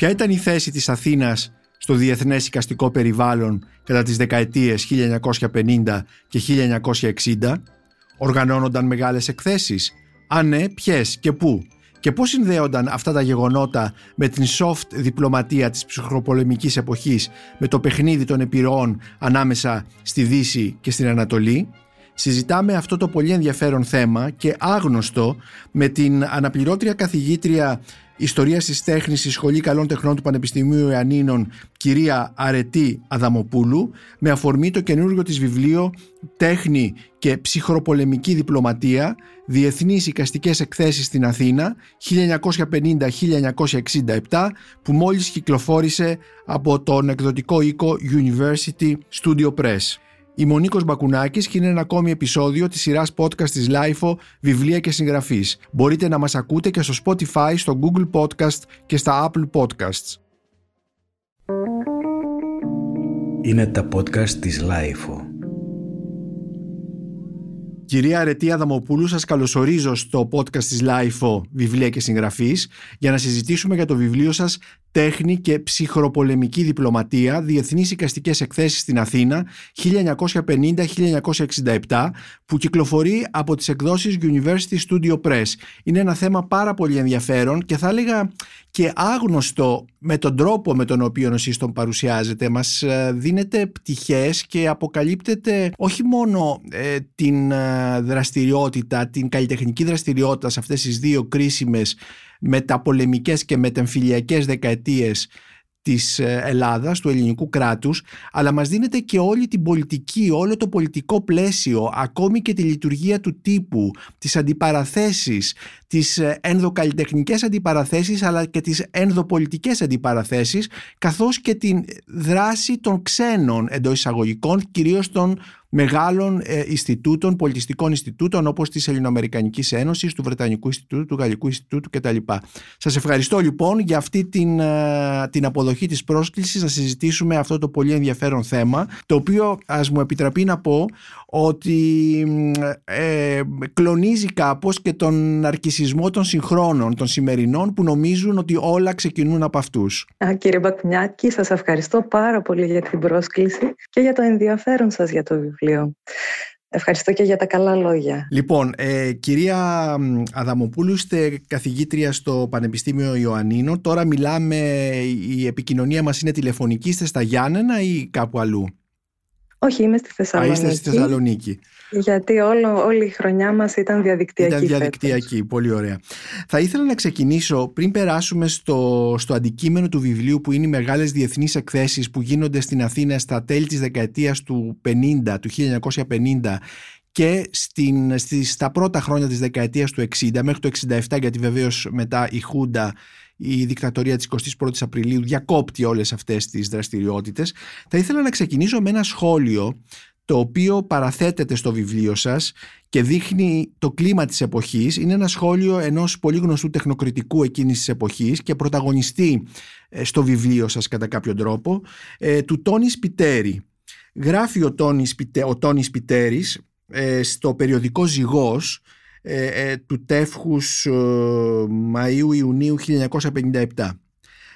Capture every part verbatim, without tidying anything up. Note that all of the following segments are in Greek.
ποια ήταν η θέση της Αθήνας στο διεθνές οικαστικό περιβάλλον κατά τις δεκαετίες χίλια εννιακόσια πενήντα και χίλια εννιακόσια εξήντα, οργανώνονταν μεγάλες εκθέσεις, αν ναι, ποιες και πού, και πώς συνδέονταν αυτά τα γεγονότα με την soft διπλωματία της ψυχροπολεμικής εποχής, με το παιχνίδι των επιρροών ανάμεσα στη Δύση και στην Ανατολή. Συζητάμε αυτό το πολύ ενδιαφέρον θέμα και άγνωστο με την αναπληρώτρια καθηγήτρια Ιστορίας της Τέχνης στη Σχολή Καλών Τεχνών του Πανεπιστημίου Ιωαννίνων, κυρία Αρετή Αδαμοπούλου, με αφορμή το καινούργιο της βιβλίο «Τέχνη και ψυχροπολεμική διπλωματία, διεθνείς οικαστικές εκθέσεις στην Αθήνα χίλια εννιακόσια πενήντα με χίλια εννιακόσια εξήντα επτά, που μόλις κυκλοφόρησε από τον εκδοτικό οίκο University Studio Press. Είμαι ο Νίκος Μπακουνάκης και είναι ένα ακόμη επεισόδιο της σειράς podcast της λάιφο «Βιβλία και συγγραφής». Μπορείτε να μας ακούτε και στο Spotify, στο Google Podcast και στα Apple Podcasts. Είναι τα podcast της λάιφο. Κυρία Αρετή Αδαμοπούλου, σας καλωσορίζω στο podcast της λάιφο «Βιβλία και συγγραφής» για να συζητήσουμε για το βιβλίο σας «Τέχνη και ψυχροπολεμική διπλωματία, διεθνείς οικαστικές εκθέσεις στην Αθήνα χίλια εννιακόσια πενήντα με χίλια εννιακόσια εξήντα επτά, που κυκλοφορεί από τις εκδόσεις University Studio Press. Είναι ένα θέμα πάρα πολύ ενδιαφέρον και θα έλεγα και άγνωστο με τον τρόπο με τον οποίο εσείς τον παρουσιάζετε. Μας δίνετε πτυχές και αποκαλύπτεται όχι μόνο ε, την ε, δραστηριότητα, την καλλιτεχνική δραστηριότητα σε αυτές τις δύο κρίσιμες μεταπολεμικές και μετεμφυλιακές δεκαετίες της Ελλάδας, του ελληνικού κράτους, αλλά μας δίνεται και όλη την πολιτική, όλο το πολιτικό πλαίσιο, ακόμη και τη λειτουργία του τύπου, τις αντιπαραθέσεις, τις ενδοκαλλιτεχνικές αντιπαραθέσεις αλλά και τις ενδοπολιτικές αντιπαραθέσεις, καθώς και την δράση των ξένων εντός εισαγωγικών, κυρίως των μεγάλων ε, Ινστιτούτων, πολιτιστικών Ινστιτούτων όπως της Ελληνοαμερικανικής Ένωσης, του Βρετανικού Ινστιτούτου, του Γαλλικού Ινστιτούτου κτλ. Σας ευχαριστώ λοιπόν για αυτή την, ε, την αποδοχή της πρόσκλησης να συζητήσουμε αυτό το πολύ ενδιαφέρον θέμα, το οποίο ας μου επιτραπεί να πω ότι ε, κλονίζει κάπως και τον αρκισισμό των συγχρόνων, των σημερινών, που νομίζουν ότι όλα ξεκινούν από αυτούς. Α, κύριε Μπακουνιάκη, σας ευχαριστώ πάρα πολύ για την πρόσκληση και για το ενδιαφέρον σας για το βιβλίο. Ευχαριστώ και για τα καλά λόγια. Λοιπόν, ε, κυρία Αδαμοπούλου, είστε καθηγήτρια στο Πανεπιστήμιο Ιωαννίνων. Τώρα μιλάμε, η επικοινωνία μας είναι τηλεφωνική. Είστε στα Γιάννενα ή κάπου αλλού? Όχι, είμαι στη Θεσσαλονίκη. Α, είστε στη Θεσσαλονίκη. Γιατί όλο, όλη η χρονιά μας ήταν διαδικτυακή. Ήταν διαδικτυακή, φέτος. Πολύ ωραία. Θα ήθελα να ξεκινήσω, πριν περάσουμε στο, στο αντικείμενο του βιβλίου, που είναι οι μεγάλες διεθνείς εκθέσεις που γίνονται στην Αθήνα στα τέλη της δεκαετίας του πενήντα, του χίλια εννιακόσια πενήντα, και στην, στις, στα πρώτα χρόνια της δεκαετίας του εξήντα, μέχρι το εξήντα επτά, γιατί βεβαίως μετά η Χούντα, η δικτατορία της εικοστής πρώτης Απριλίου, διακόπτει όλες αυτές τις δραστηριότητες. Θα ήθελα να ξεκινήσω με ένα σχόλιο το οποίο παραθέτεται στο βιβλίο σας και δείχνει το κλίμα της εποχής. Είναι ένα σχόλιο ενός πολύ γνωστού τεχνοκριτικού εκείνης της εποχής και πρωταγωνιστή στο βιβλίο σας κατά κάποιο τρόπο, του Τόνης Πιτέρη. Γράφει ο Τόνης, ο Τόνης Πιτέρης στο περιοδικό «Ζυγός» του τεύχους Μαΐου-Ιουνίου χίλια εννιακόσια πενήντα επτά.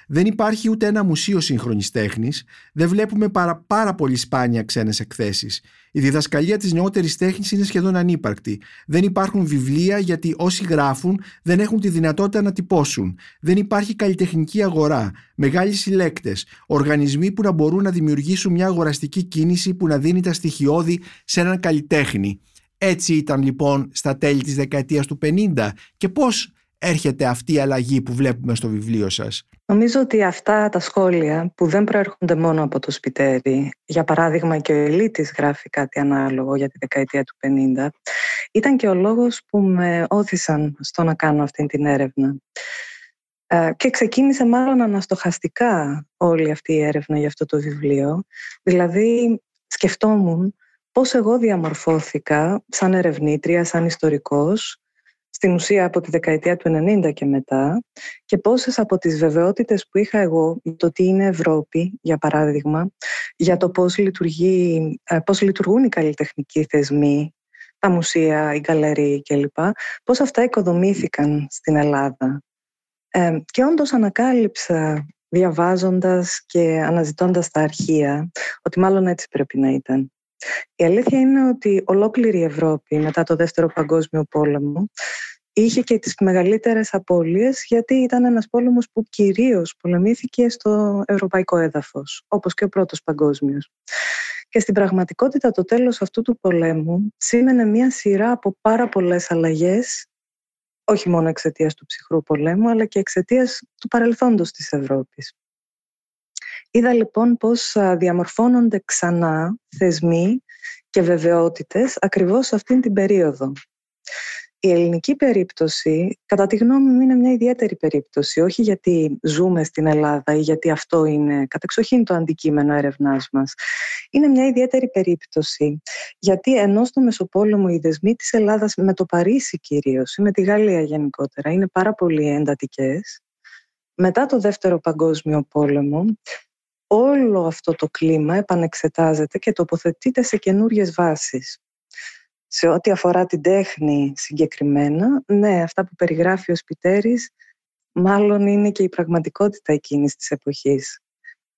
Δεν υπάρχει ούτε ένα μουσείο σύγχρονης τέχνης, δεν βλέπουμε παρα, πάρα πολύ σπάνια ξένες εκθέσεις. Η διδασκαλία της νεότερης τέχνης είναι σχεδόν ανύπαρκτη. Δεν υπάρχουν βιβλία γιατί όσοι γράφουν δεν έχουν τη δυνατότητα να τυπώσουν. Δεν υπάρχει καλλιτεχνική αγορά, μεγάλοι συλλέκτες, οργανισμοί που να μπορούν να δημιουργήσουν μια αγοραστική κίνηση που να δίνει τα στοιχειώδη σε έναν καλλιτέχνη. Έτσι ήταν λοιπόν στα τέλη της δεκαετίας του πενήντα, και πώς έρχεται αυτή η αλλαγή που βλέπουμε στο βιβλίο σας? Νομίζω ότι αυτά τα σχόλια που δεν προέρχονται μόνο από το Σπιτέρι, για παράδειγμα και ο Ελίτης γράφει κάτι ανάλογο για τη δεκαετία του πενήντα, ήταν και ο λόγος που με όθησαν στο να κάνω αυτή την έρευνα. Και ξεκίνησε μάλλον αναστοχαστικά όλη αυτή η έρευνα για αυτό το βιβλίο. Δηλαδή σκεφτόμουν πώς εγώ διαμορφώθηκα σαν ερευνήτρια, σαν ιστορικός, στην ουσία από τη δεκαετία του ενενήντα και μετά, και πόσες από τις βεβαιότητες που είχα εγώ για το τι είναι Ευρώπη, για παράδειγμα, για το πώς, λειτουργεί, πώς λειτουργούν οι καλλιτεχνικοί θεσμοί, τα μουσεία, οι γκαλερί κλπ, πώς αυτά οικοδομήθηκαν στην Ελλάδα. Ε, και όντως ανακάλυψα διαβάζοντας και αναζητώντας τα αρχεία, ότι μάλλον έτσι πρέπει να ήταν. Η αλήθεια είναι ότι ολόκληρη η Ευρώπη μετά το Δεύτερο Παγκόσμιο Πόλεμο είχε και τις μεγαλύτερες απώλειες, γιατί ήταν ένας πόλεμος που κυρίως πολεμήθηκε στο ευρωπαϊκό έδαφος, όπως και ο Πρώτος Παγκόσμιος. Και στην πραγματικότητα το τέλος αυτού του πολέμου σήμαινε μια σειρά από πάρα πολλές αλλαγές, όχι μόνο εξαιτίας του ψυχρού πολέμου, αλλά και εξαιτίας του παρελθόντος της Ευρώπης. Είδα λοιπόν πώς διαμορφώνονται ξανά θεσμοί και βεβαιότητες ακριβώς αυτήν την περίοδο. Η ελληνική περίπτωση, κατά τη γνώμη μου, είναι μια ιδιαίτερη περίπτωση, όχι γιατί ζούμε στην Ελλάδα ή γιατί αυτό είναι κατεξοχήν το αντικείμενο έρευνάς μας. Είναι μια ιδιαίτερη περίπτωση, γιατί ενώ στο Μεσοπόλεμο οι δεσμοί της Ελλάδας με το Παρίσι κυρίως, ή με τη Γαλλία γενικότερα, είναι πάρα πολύ εντατικές, μετά το Δεύτερο Παγκόσμιο Πόλεμο, όλο αυτό το κλίμα επανεξετάζεται και τοποθετείται σε καινούριες βάσεις. Σε ό,τι αφορά την τέχνη συγκεκριμένα, ναι, αυτά που περιγράφει ο Σπιτέρης μάλλον είναι και η πραγματικότητα εκείνης της εποχής.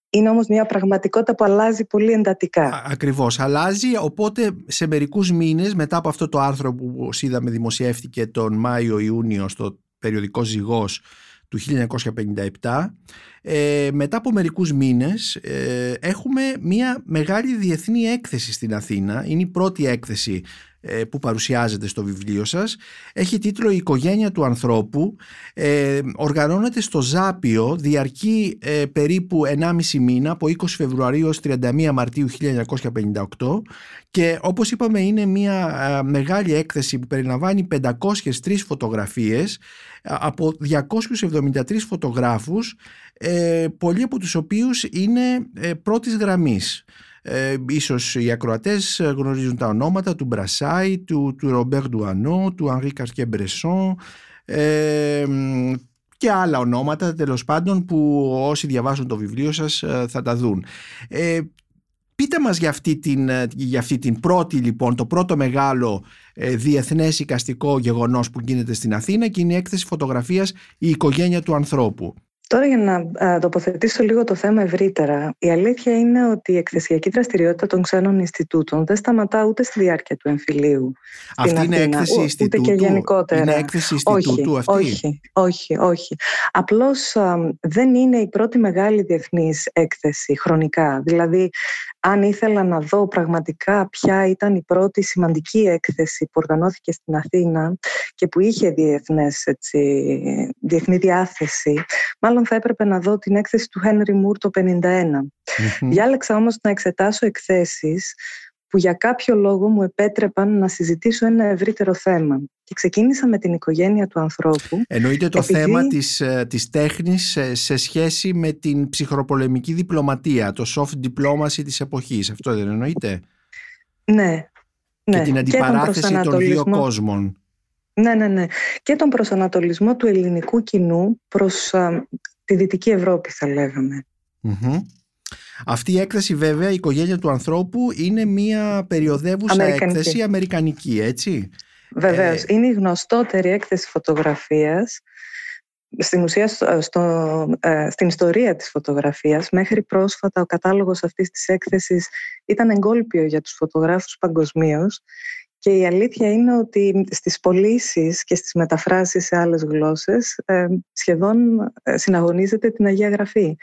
Είναι όμως μια πραγματικότητα που αλλάζει πολύ εντατικά. Ακριβώς, αλλάζει, οπότε σε μερικούς μήνες μετά από αυτό το άρθρο που όπως είδαμε δημοσιεύτηκε τον Μάιο-Ιούνιο στο περιοδικό Ζυγός του χίλια εννιακόσια πενήντα επτά, ε, μετά από μερικούς μήνες ε, έχουμε μια μεγάλη διεθνή έκθεση στην Αθήνα. Είναι η πρώτη έκθεση ε, που παρουσιάζεται στο βιβλίο σας. Έχει τίτλο «Η οικογένεια του ανθρώπου». Ε, οργανώνεται στο Ζάπιο, διαρκεί ε, περίπου ενάμιση μήνα, από είκοσι Φεβρουαρίου έως τριάντα μία Μαρτίου χίλια εννιακόσια πενήντα οκτώ, και όπως είπαμε είναι μια ε, μεγάλη έκθεση που περιλαμβάνει πεντακόσιες τρεις φωτογραφίες από διακόσιους εβδομήντα τρεις φωτογράφους, ε, πολλοί από τους οποίους είναι ε, πρώτης γραμμής. Ε, ίσως οι ακροατές γνωρίζουν τα ονόματα του Μπρασάη, του, του Ρομπέρ Ανώ, του Ανρί Καρτιέ Μπρεσόν ε, και άλλα ονόματα, τέλος πάντων, που όσοι διαβάσουν το βιβλίο σας θα τα δουν. Ε, Πείτε μας για αυτή, την, για αυτή την πρώτη, λοιπόν, το πρώτο μεγάλο ε, διεθνές εικαστικό γεγονός που γίνεται στην Αθήνα, και είναι η έκθεση φωτογραφίας «Η οικογένεια του ανθρώπου». Τώρα, για να α, τοποθετήσω λίγο το θέμα ευρύτερα, η αλήθεια είναι ότι η εκθεσιακή δραστηριότητα των ξένων Ινστιτούτων δεν σταματά ούτε στη διάρκεια του εμφυλίου. Αυτή είναι Αθήνα, έκθεση Ινστιτούτου. Ούτε και γενικότερα. Είναι έκθεση Ινστιτούτου όχι, αυτή. Όχι, όχι, όχι. Απλώς α, δεν είναι η πρώτη μεγάλη διεθνής έκθεση χρονικά. Δηλαδή, αν ήθελα να δω πραγματικά ποια ήταν η πρώτη σημαντική έκθεση που οργανώθηκε στην Αθήνα και που είχε διεθνές, έτσι, διεθνή διάθεση, μάλλον θα έπρεπε να δω την έκθεση του Henry Moore το πενήντα ένα. Mm-hmm. Διάλεξα όμως να εξετάσω εκθέσεις που για κάποιο λόγο μου επέτρεπαν να συζητήσω ένα ευρύτερο θέμα. Και ξεκίνησα με την οικογένεια του ανθρώπου. Εννοείται το επειδή... θέμα της, της τέχνης σε σχέση με την ψυχροπολεμική διπλωματία, το soft diplomacy της εποχής. Αυτό δεν εννοείται? Ναι. ναι. Και την αντιπαράθεση και των δύο κόσμων. Ναι, ναι, ναι. Και τον προσανατολισμό του ελληνικού κοινού προς α, τη Δυτική Ευρώπη, θα λέγαμε. Mm-hmm. Αυτή η έκθεση, βέβαια, η οικογένεια του ανθρώπου, είναι μια περιοδεύουσα αμερικανική. Έκθεση αμερικανική, έτσι. Βεβαίως. Ε... Είναι η γνωστότερη έκθεση φωτογραφίας, στην ουσία στο, στο, ε, στην ιστορία της φωτογραφίας. Μέχρι πρόσφατα ο κατάλογος αυτής της έκθεσης ήταν εγκόλπιο για τους φωτογράφους παγκοσμίως. Και η αλήθεια είναι ότι στις πωλήσεις και στις μεταφράσεις σε άλλες γλώσσες ε, σχεδόν συναγωνίζεται την Αγία Γραφή.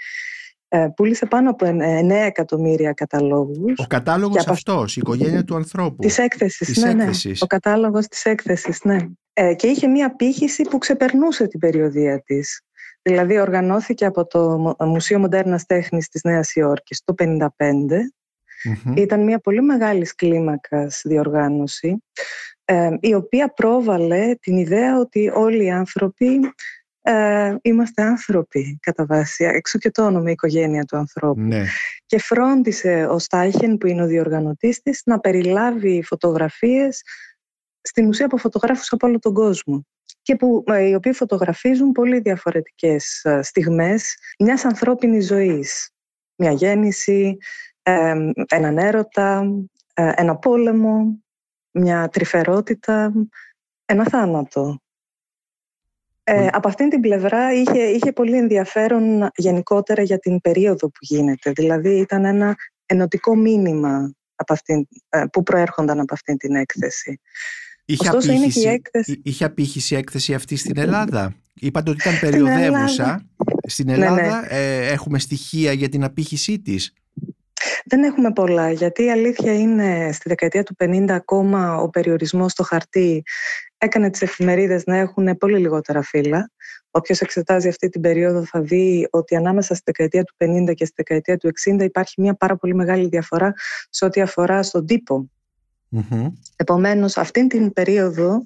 Ε, πούλησε πάνω από εννέα εκατομμύρια καταλόγους. Ο κατάλογος αυτός, η οικογένεια του ανθρώπου. Της έκθεσης, της ναι, έκθεσης. ναι. Ο κατάλογος της έκθεσης, ναι. Ε, και είχε μία πύχηση που ξεπερνούσε την περιοδία της. Δηλαδή οργανώθηκε από το Μουσείο Μοντέρνας Τέχνης της Νέας Υόρκης το πενήντα πέντε. Mm-hmm. Ήταν μια πολύ μεγάλης κλίμακας διοργάνωση, ε, η οποία πρόβαλε την ιδέα ότι όλοι οι άνθρωποι ε, είμαστε άνθρωποι κατά βάση, εξού και το όνομα οικογένεια του ανθρώπου. Ναι. Και φρόντισε ο Στάιχεν, που είναι ο διοργανωτής της, να περιλάβει φωτογραφίες στην ουσία από φωτογράφους από όλο τον κόσμο, και που, οι οποίοι φωτογραφίζουν πολύ διαφορετικές στιγμές μιας ανθρώπινης ζωής, μια γέννηση, Ε, έναν έρωτα, ε, ένα πόλεμο, μια τρυφερότητα, ένα θάνατο. Ε, από αυτήν την πλευρά είχε, είχε πολύ ενδιαφέρον γενικότερα για την περίοδο που γίνεται. Δηλαδή ήταν ένα ενωτικό μήνυμα από αυτήν, που προέρχονταν από αυτήν την έκθεση. Είχε Ωστόσο, απήχηση, είναι η έκθεση... είχε απήχηση η έκθεση αυτή στην Ελλάδα. Είπατε ότι ήταν περιοδεύουσα. Στην Ελλάδα, στην Ελλάδα ναι, ναι. Ε, έχουμε στοιχεία για την απήχησή της. Δεν έχουμε πολλά, γιατί η αλήθεια είναι στη δεκαετία του πενήντα ακόμα ο περιορισμός στο χαρτί έκανε τις εφημερίδες να έχουν πολύ λιγότερα φύλλα. Όποιος εξετάζει αυτή την περίοδο θα δει ότι ανάμεσα στη δεκαετία του πενήντα και στη δεκαετία του εξήντα υπάρχει μια πάρα πολύ μεγάλη διαφορά σε ό,τι αφορά στον τύπο. Mm-hmm. Επομένως, αυτήν την περίοδο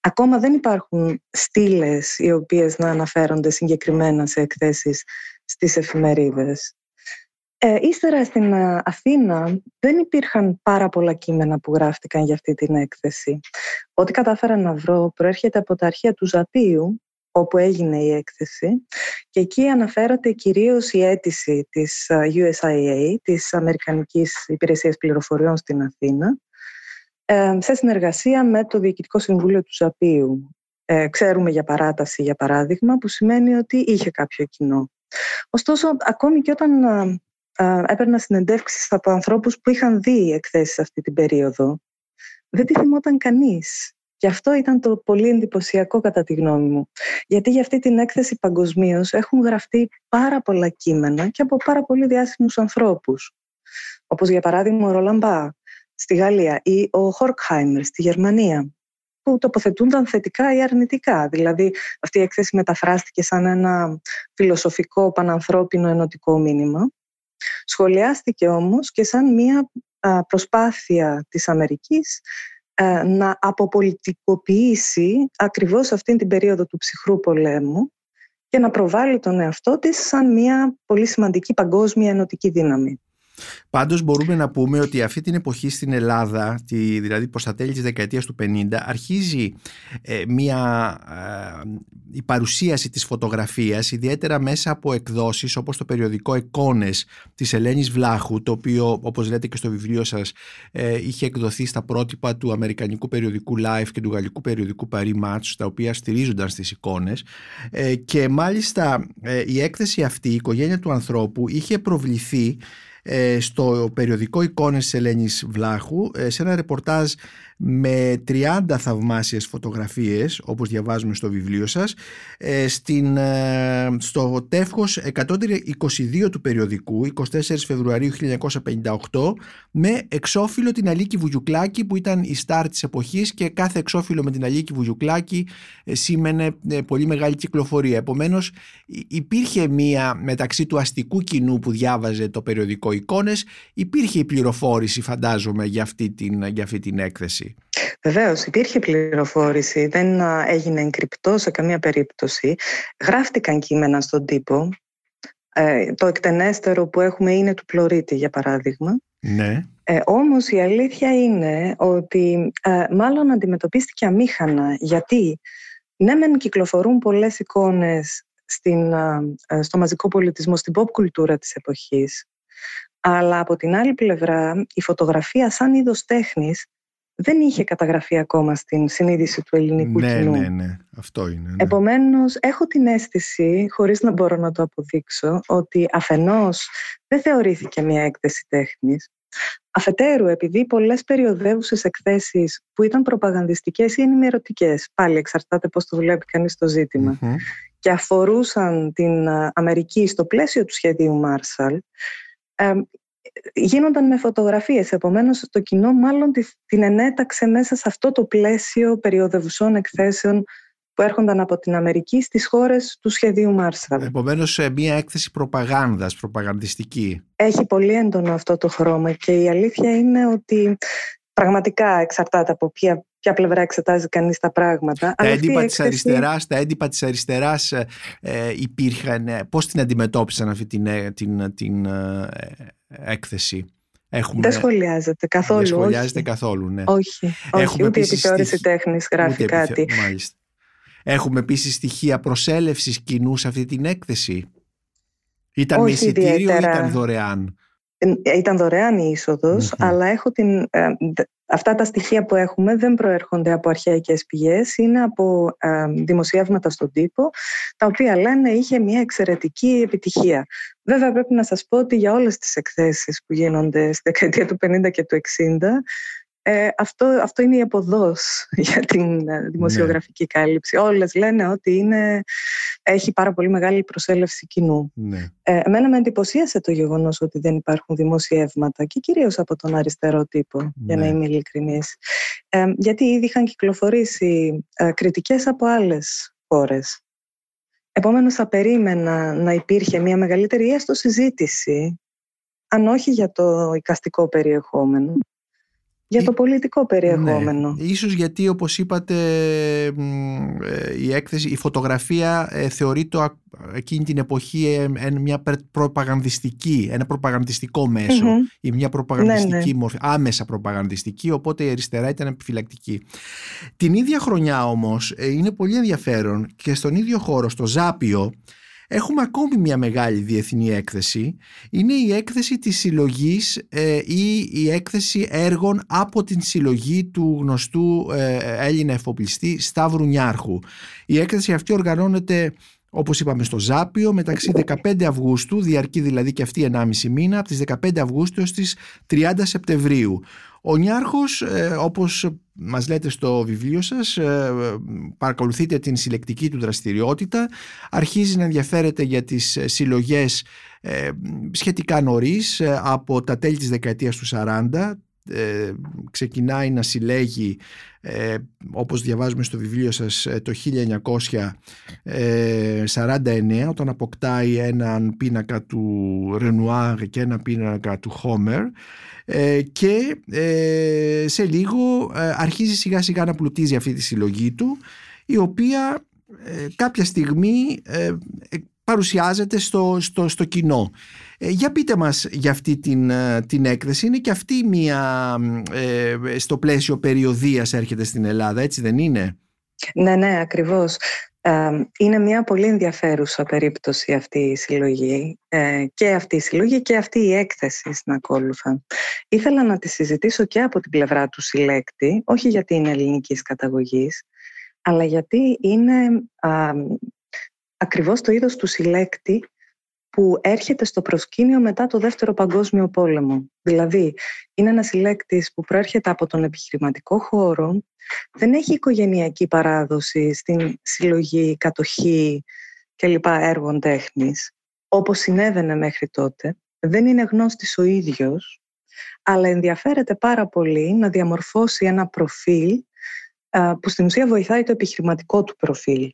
ακόμα δεν υπάρχουν στήλες οι οποίες να αναφέρονται συγκεκριμένα σε εκθέσεις στις εφημερίδες. Ε, ύστερα στην Αθήνα δεν υπήρχαν πάρα πολλά κείμενα που γράφτηκαν για αυτή την έκθεση. Ό,τι κατάφερα να βρω προέρχεται από τα αρχεία του Ζαπίου, όπου έγινε η έκθεση, και εκεί αναφέρεται κυρίως η αίτηση της γιου ες άι έι, της Αμερικανικής Υπηρεσίας Πληροφοριών στην Αθήνα, σε συνεργασία με το Διοικητικό Συμβούλιο του Ζαπίου. Ε, ξέρουμε για παράταση, για παράδειγμα, που σημαίνει ότι είχε κάποιο κοινό. Ωστόσο, ακόμη και όταν ε, έπαιρνα συνεντεύξεις από ανθρώπους που είχαν δει εκθέσεις αυτή την περίοδο, δεν τη θυμόταν κανείς. Και αυτό ήταν το πολύ εντυπωσιακό κατά τη γνώμη μου. Γιατί για αυτή την έκθεση παγκοσμίως έχουν γραφτεί πάρα πολλά κείμενα και από πάρα πολύ διάσημους ανθρώπους. Όπως για παράδειγμα ο Ρολάν Μπαρτ στη Γαλλία ή ο Χορκχάιμερ στη Γερμανία, που τοποθετούνταν θετικά ή αρνητικά. Δηλαδή αυτή η έκθεση μεταφράστηκε σαν ένα φιλοσοφικό, πανανθρώπινο, ενωτικό μήνυμα. Σχολιάστηκε όμως και σαν μια προσπάθεια της Αμερικής να αποπολιτικοποιήσει ακριβώς αυτήν την περίοδο του ψυχρού πολέμου και να προβάλλει τον εαυτό της σαν μια πολύ σημαντική παγκόσμια ενωτική δύναμη. Πάντως μπορούμε να πούμε ότι αυτή την εποχή στην Ελλάδα, τη, δηλαδή προς τα τέλη της δεκαετίας του πενήντα, αρχίζει ε, μια, ε, η παρουσίαση της φωτογραφίας, ιδιαίτερα μέσα από εκδόσεις όπως το περιοδικό Εικόνες της Ελένης Βλάχου, το οποίο, όπως λέτε και στο βιβλίο σας, ε, είχε εκδοθεί στα πρότυπα του αμερικανικού περιοδικού Life και του γαλλικού περιοδικού Paris Match, τα οποία στηρίζονταν στις εικόνες, ε, και μάλιστα ε, η έκθεση αυτή, η οικογένεια του ανθρώπου, είχε προβληθεί στο περιοδικό Εικόνες της Ελένης Βλάχου σε ένα ρεπορτάζ με τριάντα θαυμάσιες φωτογραφίες, όπως διαβάζουμε στο βιβλίο σας, στην, στο τεύχος εκατόν είκοσι δύο του περιοδικού, εικοστή τέταρτη Φεβρουαρίου χίλια εννιακόσια πενήντα οκτώ, με εξώφυλλο την Αλίκη Βουγιουκλάκη, που ήταν η στάρ της εποχής, και κάθε εξώφυλλο με την Αλίκη Βουγιουκλάκη σήμαινε πολύ μεγάλη κυκλοφορία. Επομένως υπήρχε μία, μεταξύ του αστικού κοινού που διάβαζε το περιοδικό Εικόνες, υπήρχε η πληροφόρηση, φαντάζομαι, για αυτή την, για αυτή την έκθεση. Βεβαίως, υπήρχε πληροφόρηση, δεν έγινε εγκρυπτό σε καμία περίπτωση. Γράφτηκαν κείμενα στον τύπο. Ε, το εκτενέστερο που έχουμε είναι του Πλωρίτη, για παράδειγμα. Ναι. Ε, όμως η αλήθεια είναι ότι ε, μάλλον αντιμετωπίστηκε αμήχανα, γιατί ναι μεν κυκλοφορούν πολλές εικόνες στην, ε, στο μαζικό πολιτισμό, στην pop κουλτούρα της εποχής, αλλά από την άλλη πλευρά η φωτογραφία σαν είδος τέχνης δεν είχε καταγραφεί ακόμα στην συνείδηση του ελληνικού ναι, κοινού. Ναι, ναι, αυτό είναι. Ναι. Επομένως, έχω την αίσθηση, χωρίς να μπορώ να το αποδείξω, ότι αφενός δεν θεωρήθηκε μια έκθεση τέχνης, αφετέρου, επειδή πολλές περιοδεύουσες εκθέσεις που ήταν προπαγανδιστικές ή ενημερωτικές, πάλι εξαρτάται πώς το βλέπει κανείς το ζήτημα, mm-hmm. και αφορούσαν την Αμερική στο πλαίσιο του σχεδίου Μάρσαλ, ε, γίνονταν με φωτογραφίες, επομένως το κοινό μάλλον την ενέταξε μέσα σε αυτό το πλαίσιο περιοδευουσών εκθέσεων που έρχονταν από την Αμερική στις χώρες του σχεδίου Μάρσαλ. Επομένως μια έκθεση προπαγάνδας, προπαγανδιστική. Έχει πολύ έντονο αυτό το χρώμα, και η αλήθεια είναι ότι πραγματικά εξαρτάται από ποια, ποια πλευρά εξετάζει κανείς τα πράγματα. Τα έντυπα της έκθεση... αριστεράς, τα έντυπα της αριστεράς ε, υπήρχαν, ε, πώς την αντιμετώπισαν αυτή την, ε, την, την ε, έκθεση? Έχουμε... Δεν σχολιάζεται καθόλου. Δεν σχολιάζεται όχι. καθόλου, ναι. Όχι, όχι. Ούτε η επιθεώρηση τέχνης γράφει κάτι. Επιθεω... Μάλιστα. Έχουμε επίσης στοιχεία προσέλευσης κοινού σε αυτή την έκθεση. Ήταν μεσητήριο ή ήταν δωρεάν? Ήταν δωρεάν η είσοδος, mm-hmm. αλλά έχω την, ε, αυτά τα στοιχεία που έχουμε δεν προέρχονται από αρχαϊκές πηγές, είναι από ε, δημοσιεύματα στον τύπο, τα οποία λένε είχε μια εξαιρετική επιτυχία. Βέβαια πρέπει να σας πω ότι για όλες τις εκθέσεις που γίνονται στη δεκαετία του πενήντα και του εξήντα, Ε, αυτό, αυτό είναι η αποδός για την δημοσιογραφική ναι. κάλυψη. Όλες λένε ότι είναι, έχει πάρα πολύ μεγάλη προσέλευση κοινού. Ναι. Ε, εμένα με εντυπωσίασε το γεγονός ότι δεν υπάρχουν δημοσιεύματα και κυρίως από τον αριστερό τύπο, ναι. για να είμαι ειλικρινής. Ε, γιατί ήδη είχαν κυκλοφορήσει ε, κριτικές από άλλες χώρες. Επομένως θα περίμενα να υπήρχε μια μεγαλύτερη έστω συζήτηση, αν όχι για το εικαστικό περιεχόμενο, για το πολιτικό περιεχόμενο. Ναι. Ίσως γιατί, όπως είπατε, η έκθεση, η φωτογραφία θεωρείται εκείνη την εποχή μια προπαγανδιστική, ένα προπαγανδιστικό μέσο mm-hmm. ή μια προπαγανδιστική ναι, ναι. μορφή, άμεσα προπαγανδιστική, οπότε η αριστερά ήταν επιφυλακτική. Την ίδια χρονιά όμως είναι πολύ ενδιαφέρον και στον ίδιο χώρο, στο Ζάπιο, έχουμε ακόμη μια μεγάλη διεθνή έκθεση. Είναι η έκθεση της συλλογής ε, ή η έκθεση έργων από την συλλογή του γνωστού ε, Έλληνα εφοπλιστή Σταύρου Νιάρχου. Η έκθεση αυτή οργανώνεται, όπως είπαμε, στο Ζάπιο μεταξύ δεκαπέντε Αυγούστου, διαρκεί δηλαδή και αυτή ενάμιση μήνα, από τις δεκαπέντε Αυγούστου έως τις τριάντα Σεπτεμβρίου. Ο Νιάρχος, όπως μας λέτε στο βιβλίο σας, παρακολουθείτε την συλλεκτική του δραστηριότητα, αρχίζει να ενδιαφέρεται για τις συλλογές σχετικά νωρίς, από τα τέλη της δεκαετίας του σαράντα. Ε, ξεκινάει να συλλέγει ε, όπως διαβάζουμε στο βιβλίο σας το χίλια εννιακόσια σαράντα εννέα, όταν αποκτάει έναν πίνακα του Ρενουάρ και έναν πίνακα του Χόμερ ε, και ε, σε λίγο ε, αρχίζει σιγά σιγά να πλουτίζει αυτή τη συλλογή του, η οποία ε, κάποια στιγμή ε, παρουσιάζεται στο, στο, στο κοινό. Ε, για πείτε μας για αυτή την, την έκθεση. Είναι και αυτή μία ε, στο πλαίσιο περιοδίας έρχεται στην Ελλάδα, έτσι δεν είναι? Ναι, ναι, ακριβώς. Ε, είναι μια πολύ ενδιαφέρουσα περίπτωση αυτή η συλλογή. Ε, και αυτή η συλλογή και αυτή η έκθεση στην ακόλουθα. Ήθελα να τη συζητήσω και από την πλευρά του συλλέκτη, όχι γιατί είναι ελληνικής καταγωγής, αλλά γιατί είναι... Α, ακριβώς το είδος του συλλέκτη που έρχεται στο προσκήνιο μετά το Δεύτερο Παγκόσμιο Πόλεμο. Δηλαδή, είναι ένας συλλέκτης που προέρχεται από τον επιχειρηματικό χώρο, δεν έχει οικογενειακή παράδοση στην συλλογή, κατοχή κλπ. Έργων τέχνης, όπως συνέβαινε μέχρι τότε. Δεν είναι γνώστης ο ίδιος, αλλά ενδιαφέρεται πάρα πολύ να διαμορφώσει ένα προφίλ που στην ουσία βοηθάει το επιχειρηματικό του προφίλ.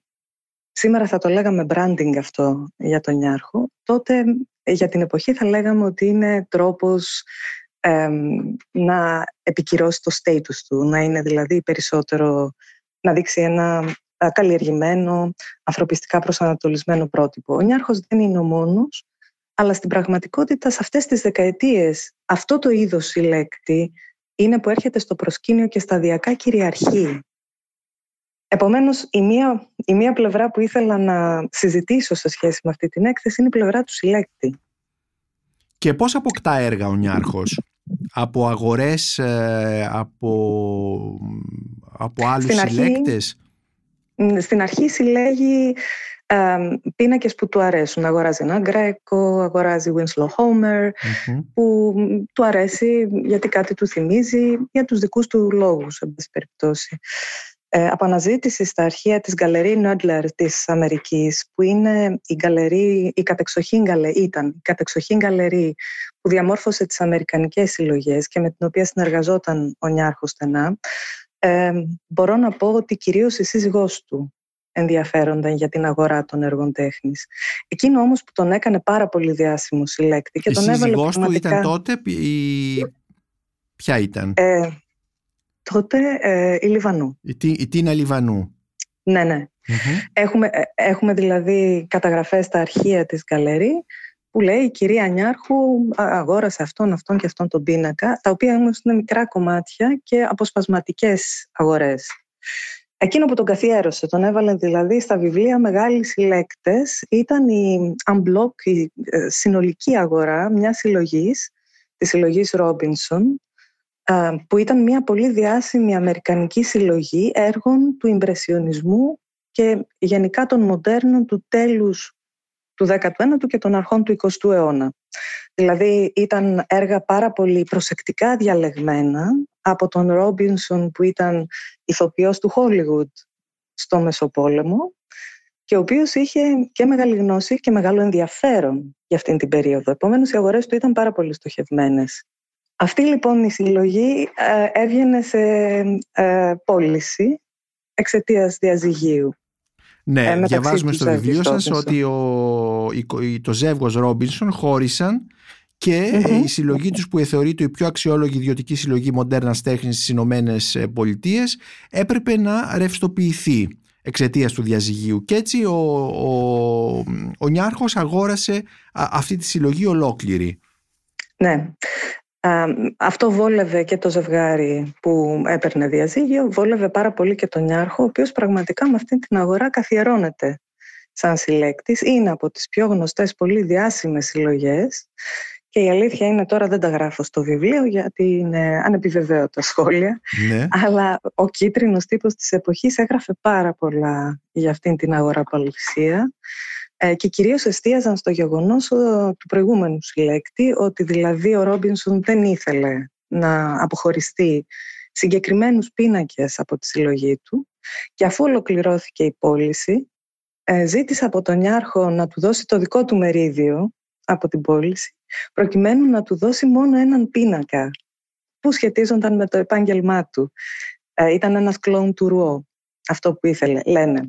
Σήμερα θα το λέγαμε branding αυτό για τον Νιάρχο. Τότε για την εποχή θα λέγαμε ότι είναι τρόπος ε, να επικυρώσει το status του, να είναι δηλαδή περισσότερο, να δείξει ένα καλλιεργημένο, ανθρωπιστικά προσανατολισμένο πρότυπο. Ο Νιάρχος δεν είναι ο μόνος, αλλά στην πραγματικότητα σε αυτές τις δεκαετίες αυτό το είδος συλλέκτη είναι που έρχεται στο προσκήνιο και σταδιακά κυριαρχεί. Επομένως, η μία, η μία πλευρά που ήθελα να συζητήσω σε σχέση με αυτή την έκθεση είναι η πλευρά του συλλέκτη. Και πώς αποκτά έργα ο Νιάρχος? Από αγορές, από, από άλλους στην συλλέκτες? Αρχή, στην αρχή συλλέγει ε, πίνακες που του αρέσουν. Αγοράζει ένα Γκρέκο, αγοράζει Winslow Homer, mm-hmm. που του αρέσει γιατί κάτι του θυμίζει, για τους δικούς του λόγους, εν πάση περιπτώσει. Ε, απαναζήτηση στα αρχεία της γκαλερί Knoedler της Αμερικής, που είναι η, γκαλερί, η κατεξοχήν γκαλερί, ήταν η κατεξοχήν γκαλερί που διαμόρφωσε τις αμερικανικές συλλογές και με την οποία συνεργαζόταν ο Νιάρχος στενά. Ε, μπορώ να πω ότι κυρίως η σύζυγός του ενδιαφέρονταν για την αγορά των έργων τέχνης. Εκείνο όμως που τον έκανε πάρα πολύ διάσημο συλλέκτη και η τον σύζυγός έβαλε πραγματικά... του ήταν τότε η... ποια ήταν? Ε, Τότε ε, η Λιβανού. Η, η, η Τίνα Λιβανού. Ναι, ναι. Mm-hmm. Έχουμε, έχουμε δηλαδή καταγραφές στα αρχεία της γκαλερί που λέει η κυρία Νιάρχου αγόρασε αυτόν, αυτόν και αυτόν τον πίνακα, τα οποία όμως είναι μικρά κομμάτια και αποσπασματικές αγορές. Εκείνο που τον καθιέρωσε, τον έβαλε δηλαδή στα βιβλία μεγάλοι συλλέκτες, ήταν η unblock, η συνολική αγορά μιας συλλογής της συλλογής Robinson, που ήταν μια πολύ διάσημη αμερικανική συλλογή έργων του ιμπρεσιονισμού και γενικά των μοντέρνων του τέλους του δέκατου ένατου και των αρχών του εικοστού αιώνα. Δηλαδή ήταν έργα πάρα πολύ προσεκτικά διαλεγμένα από τον Ρόμπινσον, που ήταν ηθοποιός του Χόλιγουντ στο Μεσοπόλεμο και ο οποίος είχε και μεγάλη γνώση και μεγάλο ενδιαφέρον για αυτήν την περίοδο. Επομένως οι αγορές του ήταν πάρα πολύ στοχευμένες. Αυτή λοιπόν η συλλογή ε, έβγαινε σε ε, πώληση εξαιτίας διαζυγίου. Ναι, ε, διαβάζουμε στο βιβλίο σας ότι ο, το ζεύγος Ρόμπινσον χώρισαν και mm-hmm. η συλλογή τους, που θεωρείται η πιο αξιόλογη ιδιωτική συλλογή μοντέρνας τέχνης στις Ηνωμένες Πολιτείες, έπρεπε να ρευστοποιηθεί εξαιτίας του διαζυγίου. Και έτσι ο, ο, ο Νιάρχος αγόρασε αυτή τη συλλογή ολόκληρη. Ναι. Αυτό βόλευε και το ζευγάρι που έπαιρνε διαζύγιο, βόλευε πάρα πολύ και τον Νιάρχο, ο οποίος πραγματικά με αυτή την αγορά καθιερώνεται σαν συλλέκτης. Είναι από τις πιο γνωστές, πολύ διάσημες συλλογές και η αλήθεια είναι, τώρα δεν τα γράφω στο βιβλίο γιατί είναι ανεπιβεβαίωτα σχόλια, ναι. αλλά ο κίτρινος τύπος της εποχής έγραφε πάρα πολλά για αυτήν την αγοραπολισία. Και κυρίως εστίαζαν στο γεγονός του προηγούμενου συλλέκτη, ότι δηλαδή ο Ρόμπινσον δεν ήθελε να αποχωριστεί συγκεκριμένους πίνακες από τη συλλογή του, και αφού ολοκληρώθηκε η πώληση ζήτησε από τον Νιάρχο να του δώσει το δικό του μερίδιο από την πώληση, προκειμένου να του δώσει μόνο έναν πίνακα που σχετίζονταν με το επάγγελμά του. Ήταν ένας κλόν του Ρουό, αυτό που ήθελε, λένε.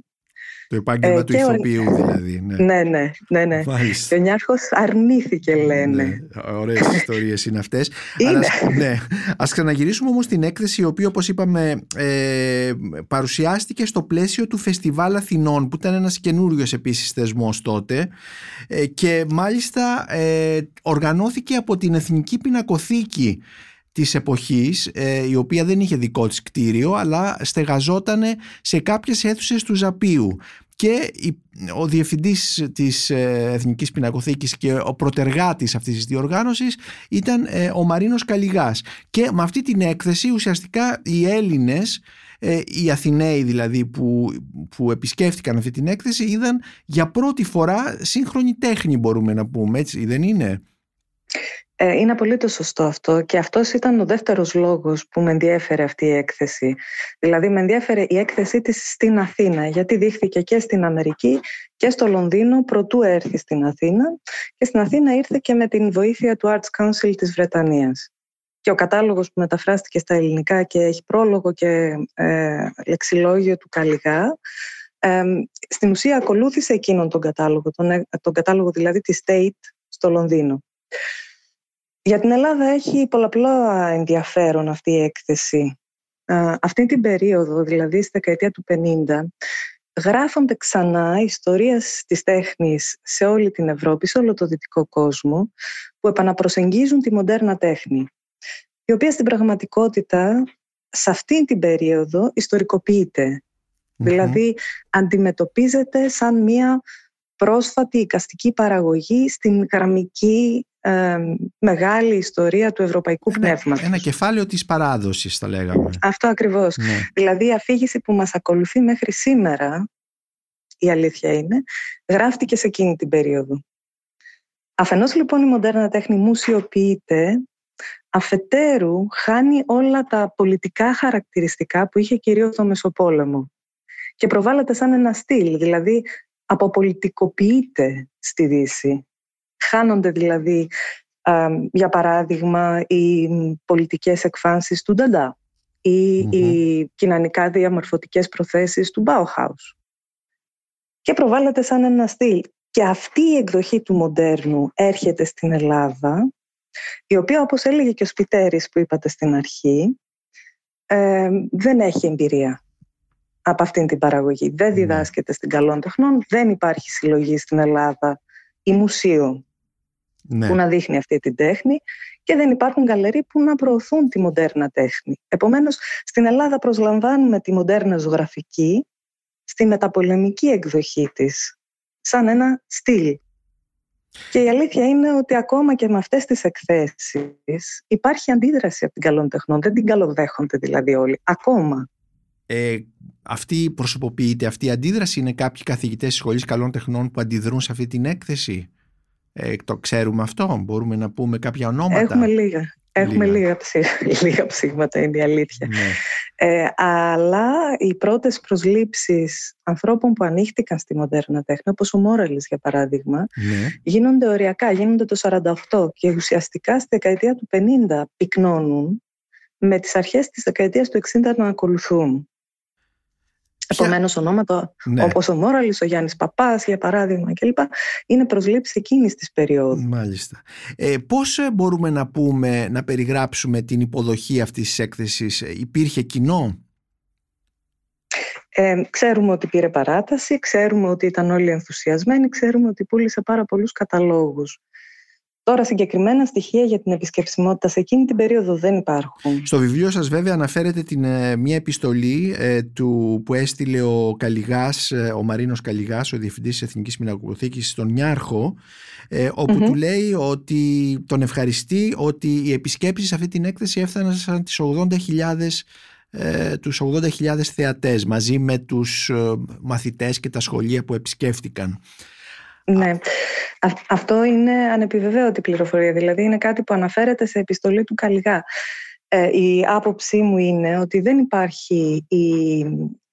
Το επάγγελμα ε, του ηθοποιού, ο... δηλαδή. Ναι, ναι, ναι. ναι, ναι. Και ο Νιάρχος αρνήθηκε, λένε. Ναι. Ωραίες ιστορίες είναι αυτές. Είναι. Αλλά, ναι. Ας ξαναγυρίσουμε όμως την έκθεση, η οποία, όπως είπαμε, ε, παρουσιάστηκε στο πλαίσιο του Φεστιβάλ Αθηνών, που ήταν ένας καινούριος επίσης θεσμός τότε, ε, και μάλιστα ε, οργανώθηκε από την Εθνική Πινακοθήκη της εποχής, η οποία δεν είχε δικό της κτίριο, αλλά στεγαζόταν σε κάποιες αίθουσες του Ζαπίου, και ο διευθυντής της Εθνικής Πινακοθήκης και ο προτεργάτης αυτής της διοργάνωσης ήταν ο Μαρίνος Καλλιγάς, και με αυτή την έκθεση ουσιαστικά οι Έλληνες, οι Αθηναίοι δηλαδή, που, που επισκέφτηκαν αυτή την έκθεση, είδαν για πρώτη φορά σύγχρονη τέχνη, μπορούμε να πούμε, έτσι δεν είναι? Είναι απολύτως σωστό αυτό, και αυτός ήταν ο δεύτερος λόγος που με ενδιέφερε αυτή η έκθεση. Δηλαδή με ενδιέφερε η έκθεσή της στην Αθήνα, γιατί δείχθηκε και στην Αμερική και στο Λονδίνο προτού έρθει στην Αθήνα, και στην Αθήνα ήρθε και με την βοήθεια του Arts Council της Βρετανίας. Και ο κατάλογος που μεταφράστηκε στα ελληνικά και έχει πρόλογο και ε, λεξιλόγιο του Καλλιγά, ε, στην ουσία ακολούθησε εκείνον τον κατάλογο, τον, τον κατάλογο δηλαδή της State στο Λονδίνο. Για την Ελλάδα έχει πολλαπλό ενδιαφέρον αυτή η έκθεση. Αυτή την περίοδο, δηλαδή στη δεκαετία του πενήντα, γράφονται ξανά ιστορίες της τέχνης σε όλη την Ευρώπη, σε όλο το δυτικό κόσμο, που επαναπροσεγγίζουν τη μοντέρνα τέχνη, η οποία στην πραγματικότητα, σε αυτή την περίοδο, ιστορικοποιείται. Mm-hmm. Δηλαδή αντιμετωπίζεται σαν μια πρόσφατη εικαστική παραγωγή στην γραμμική Ε, μεγάλη ιστορία του ευρωπαϊκού ένα, πνεύματος. Ένα κεφάλαιο της παράδοσης, θα λέγαμε. Αυτό ακριβώς. Ναι. Δηλαδή η αφήγηση που μας ακολουθεί μέχρι σήμερα, η αλήθεια είναι, γράφτηκε σε εκείνη την περίοδο. Αφενός λοιπόν η μοντέρνα τέχνη μουσιοποιείται, αφετέρου χάνει όλα τα πολιτικά χαρακτηριστικά που είχε κυρίως το Μεσοπόλεμο και προβάλλεται σαν ένα στυλ, δηλαδή αποπολιτικοποιείται στη Δύση. Χάνονται δηλαδή, για παράδειγμα, οι πολιτικές εκφάνσεις του Νταντά ή mm-hmm. οι κοινωνικά διαμορφωτικές προθέσεις του Bauhaus. Και προβάλλεται σαν ένα στυλ. Και αυτή η εκδοχή του μοντέρνου έρχεται στην Ελλάδα, η οποία, όπως έλεγε και ο Σπιτέρης που είπατε στην αρχή, ε, δεν έχει εμπειρία από αυτήν την παραγωγή. Δεν διδάσκεται στην Καλών Τεχνών, δεν υπάρχει συλλογή στην Ελλάδα ή μουσείο. Ναι. Που να δείχνει αυτή την τέχνη, και δεν υπάρχουν γκαλερί που να προωθούν τη μοντέρνα τέχνη. Επομένως, στην Ελλάδα προσλαμβάνουμε τη μοντέρνα ζωγραφική στη μεταπολεμική εκδοχή της, σαν ένα στυλ. Και η αλήθεια είναι ότι ακόμα και με αυτές τις εκθέσεις υπάρχει αντίδραση από την Καλών Τεχνών. Δεν την καλοδέχονται δηλαδή όλοι, ακόμα. Ε, αυτή προσωποποιείται, αυτή η αντίδραση είναι κάποιοι καθηγητές της Σχολής Καλών Τεχνών που αντιδρούν σε αυτή την έκθεση. Ε, το ξέρουμε αυτό, μπορούμε να πούμε κάποια ονόματα. Έχουμε λίγα. Έχουμε λίγα, λίγα, ψή, λίγα ψήγματα, είναι η αλήθεια. Ναι. Ε, αλλά οι πρώτες προσλήψεις ανθρώπων που ανοίχτηκαν στη μοντέρνα τέχνη, όπως ο Μόρελης για παράδειγμα, ναι. γίνονται οριακά, γίνονται το σαράντα οκτώ και ουσιαστικά στη δεκαετία του πενήντα πυκνώνουν, με τις αρχές της δεκαετίας του εξήντα να ακολουθούν. Επομένως ονόματα ναι. όπως ο Μόραλης, ο Γιάννης Παπάς για παράδειγμα κλπ. Είναι προσλήψεις εκείνης της περίοδου. Μάλιστα. Ε, πώς μπορούμε να πούμε, να περιγράψουμε την υποδοχή αυτής της έκθεσης? Υπήρχε κοινό? Ε, ξέρουμε ότι πήρε παράταση, ξέρουμε ότι ήταν όλοι ενθουσιασμένοι, ξέρουμε ότι πούλησε πάρα πολλούς καταλόγους. Τώρα συγκεκριμένα στοιχεία για την επισκεψιμότητα σε εκείνη την περίοδο δεν υπάρχουν. Στο βιβλίο σας βέβαια αναφέρεται την, ε, μια επιστολή ε, του, που έστειλε ο, Καλλιγάς, ε, ο Μαρίνος Καλλιγάς, ο διευθυντής της Εθνικής Πινακοθήκης, στον Νιάρχο, ε, όπου mm-hmm. του λέει ότι τον ευχαριστεί ότι οι επισκέψεις σε αυτή την έκθεση έφταναν σαν τις ογδόντα χιλιάδες ε, τους ογδόντα χιλιάδες θεατές, μαζί με τους ε, μαθητές και τα σχολεία που επισκέφτηκαν. Ναι, Α, αυτό είναι ανεπιβεβαίωτη πληροφορία, δηλαδή είναι κάτι που αναφέρεται σε επιστολή του Καλλιγά. Ε, η άποψή μου είναι ότι δεν υπάρχει η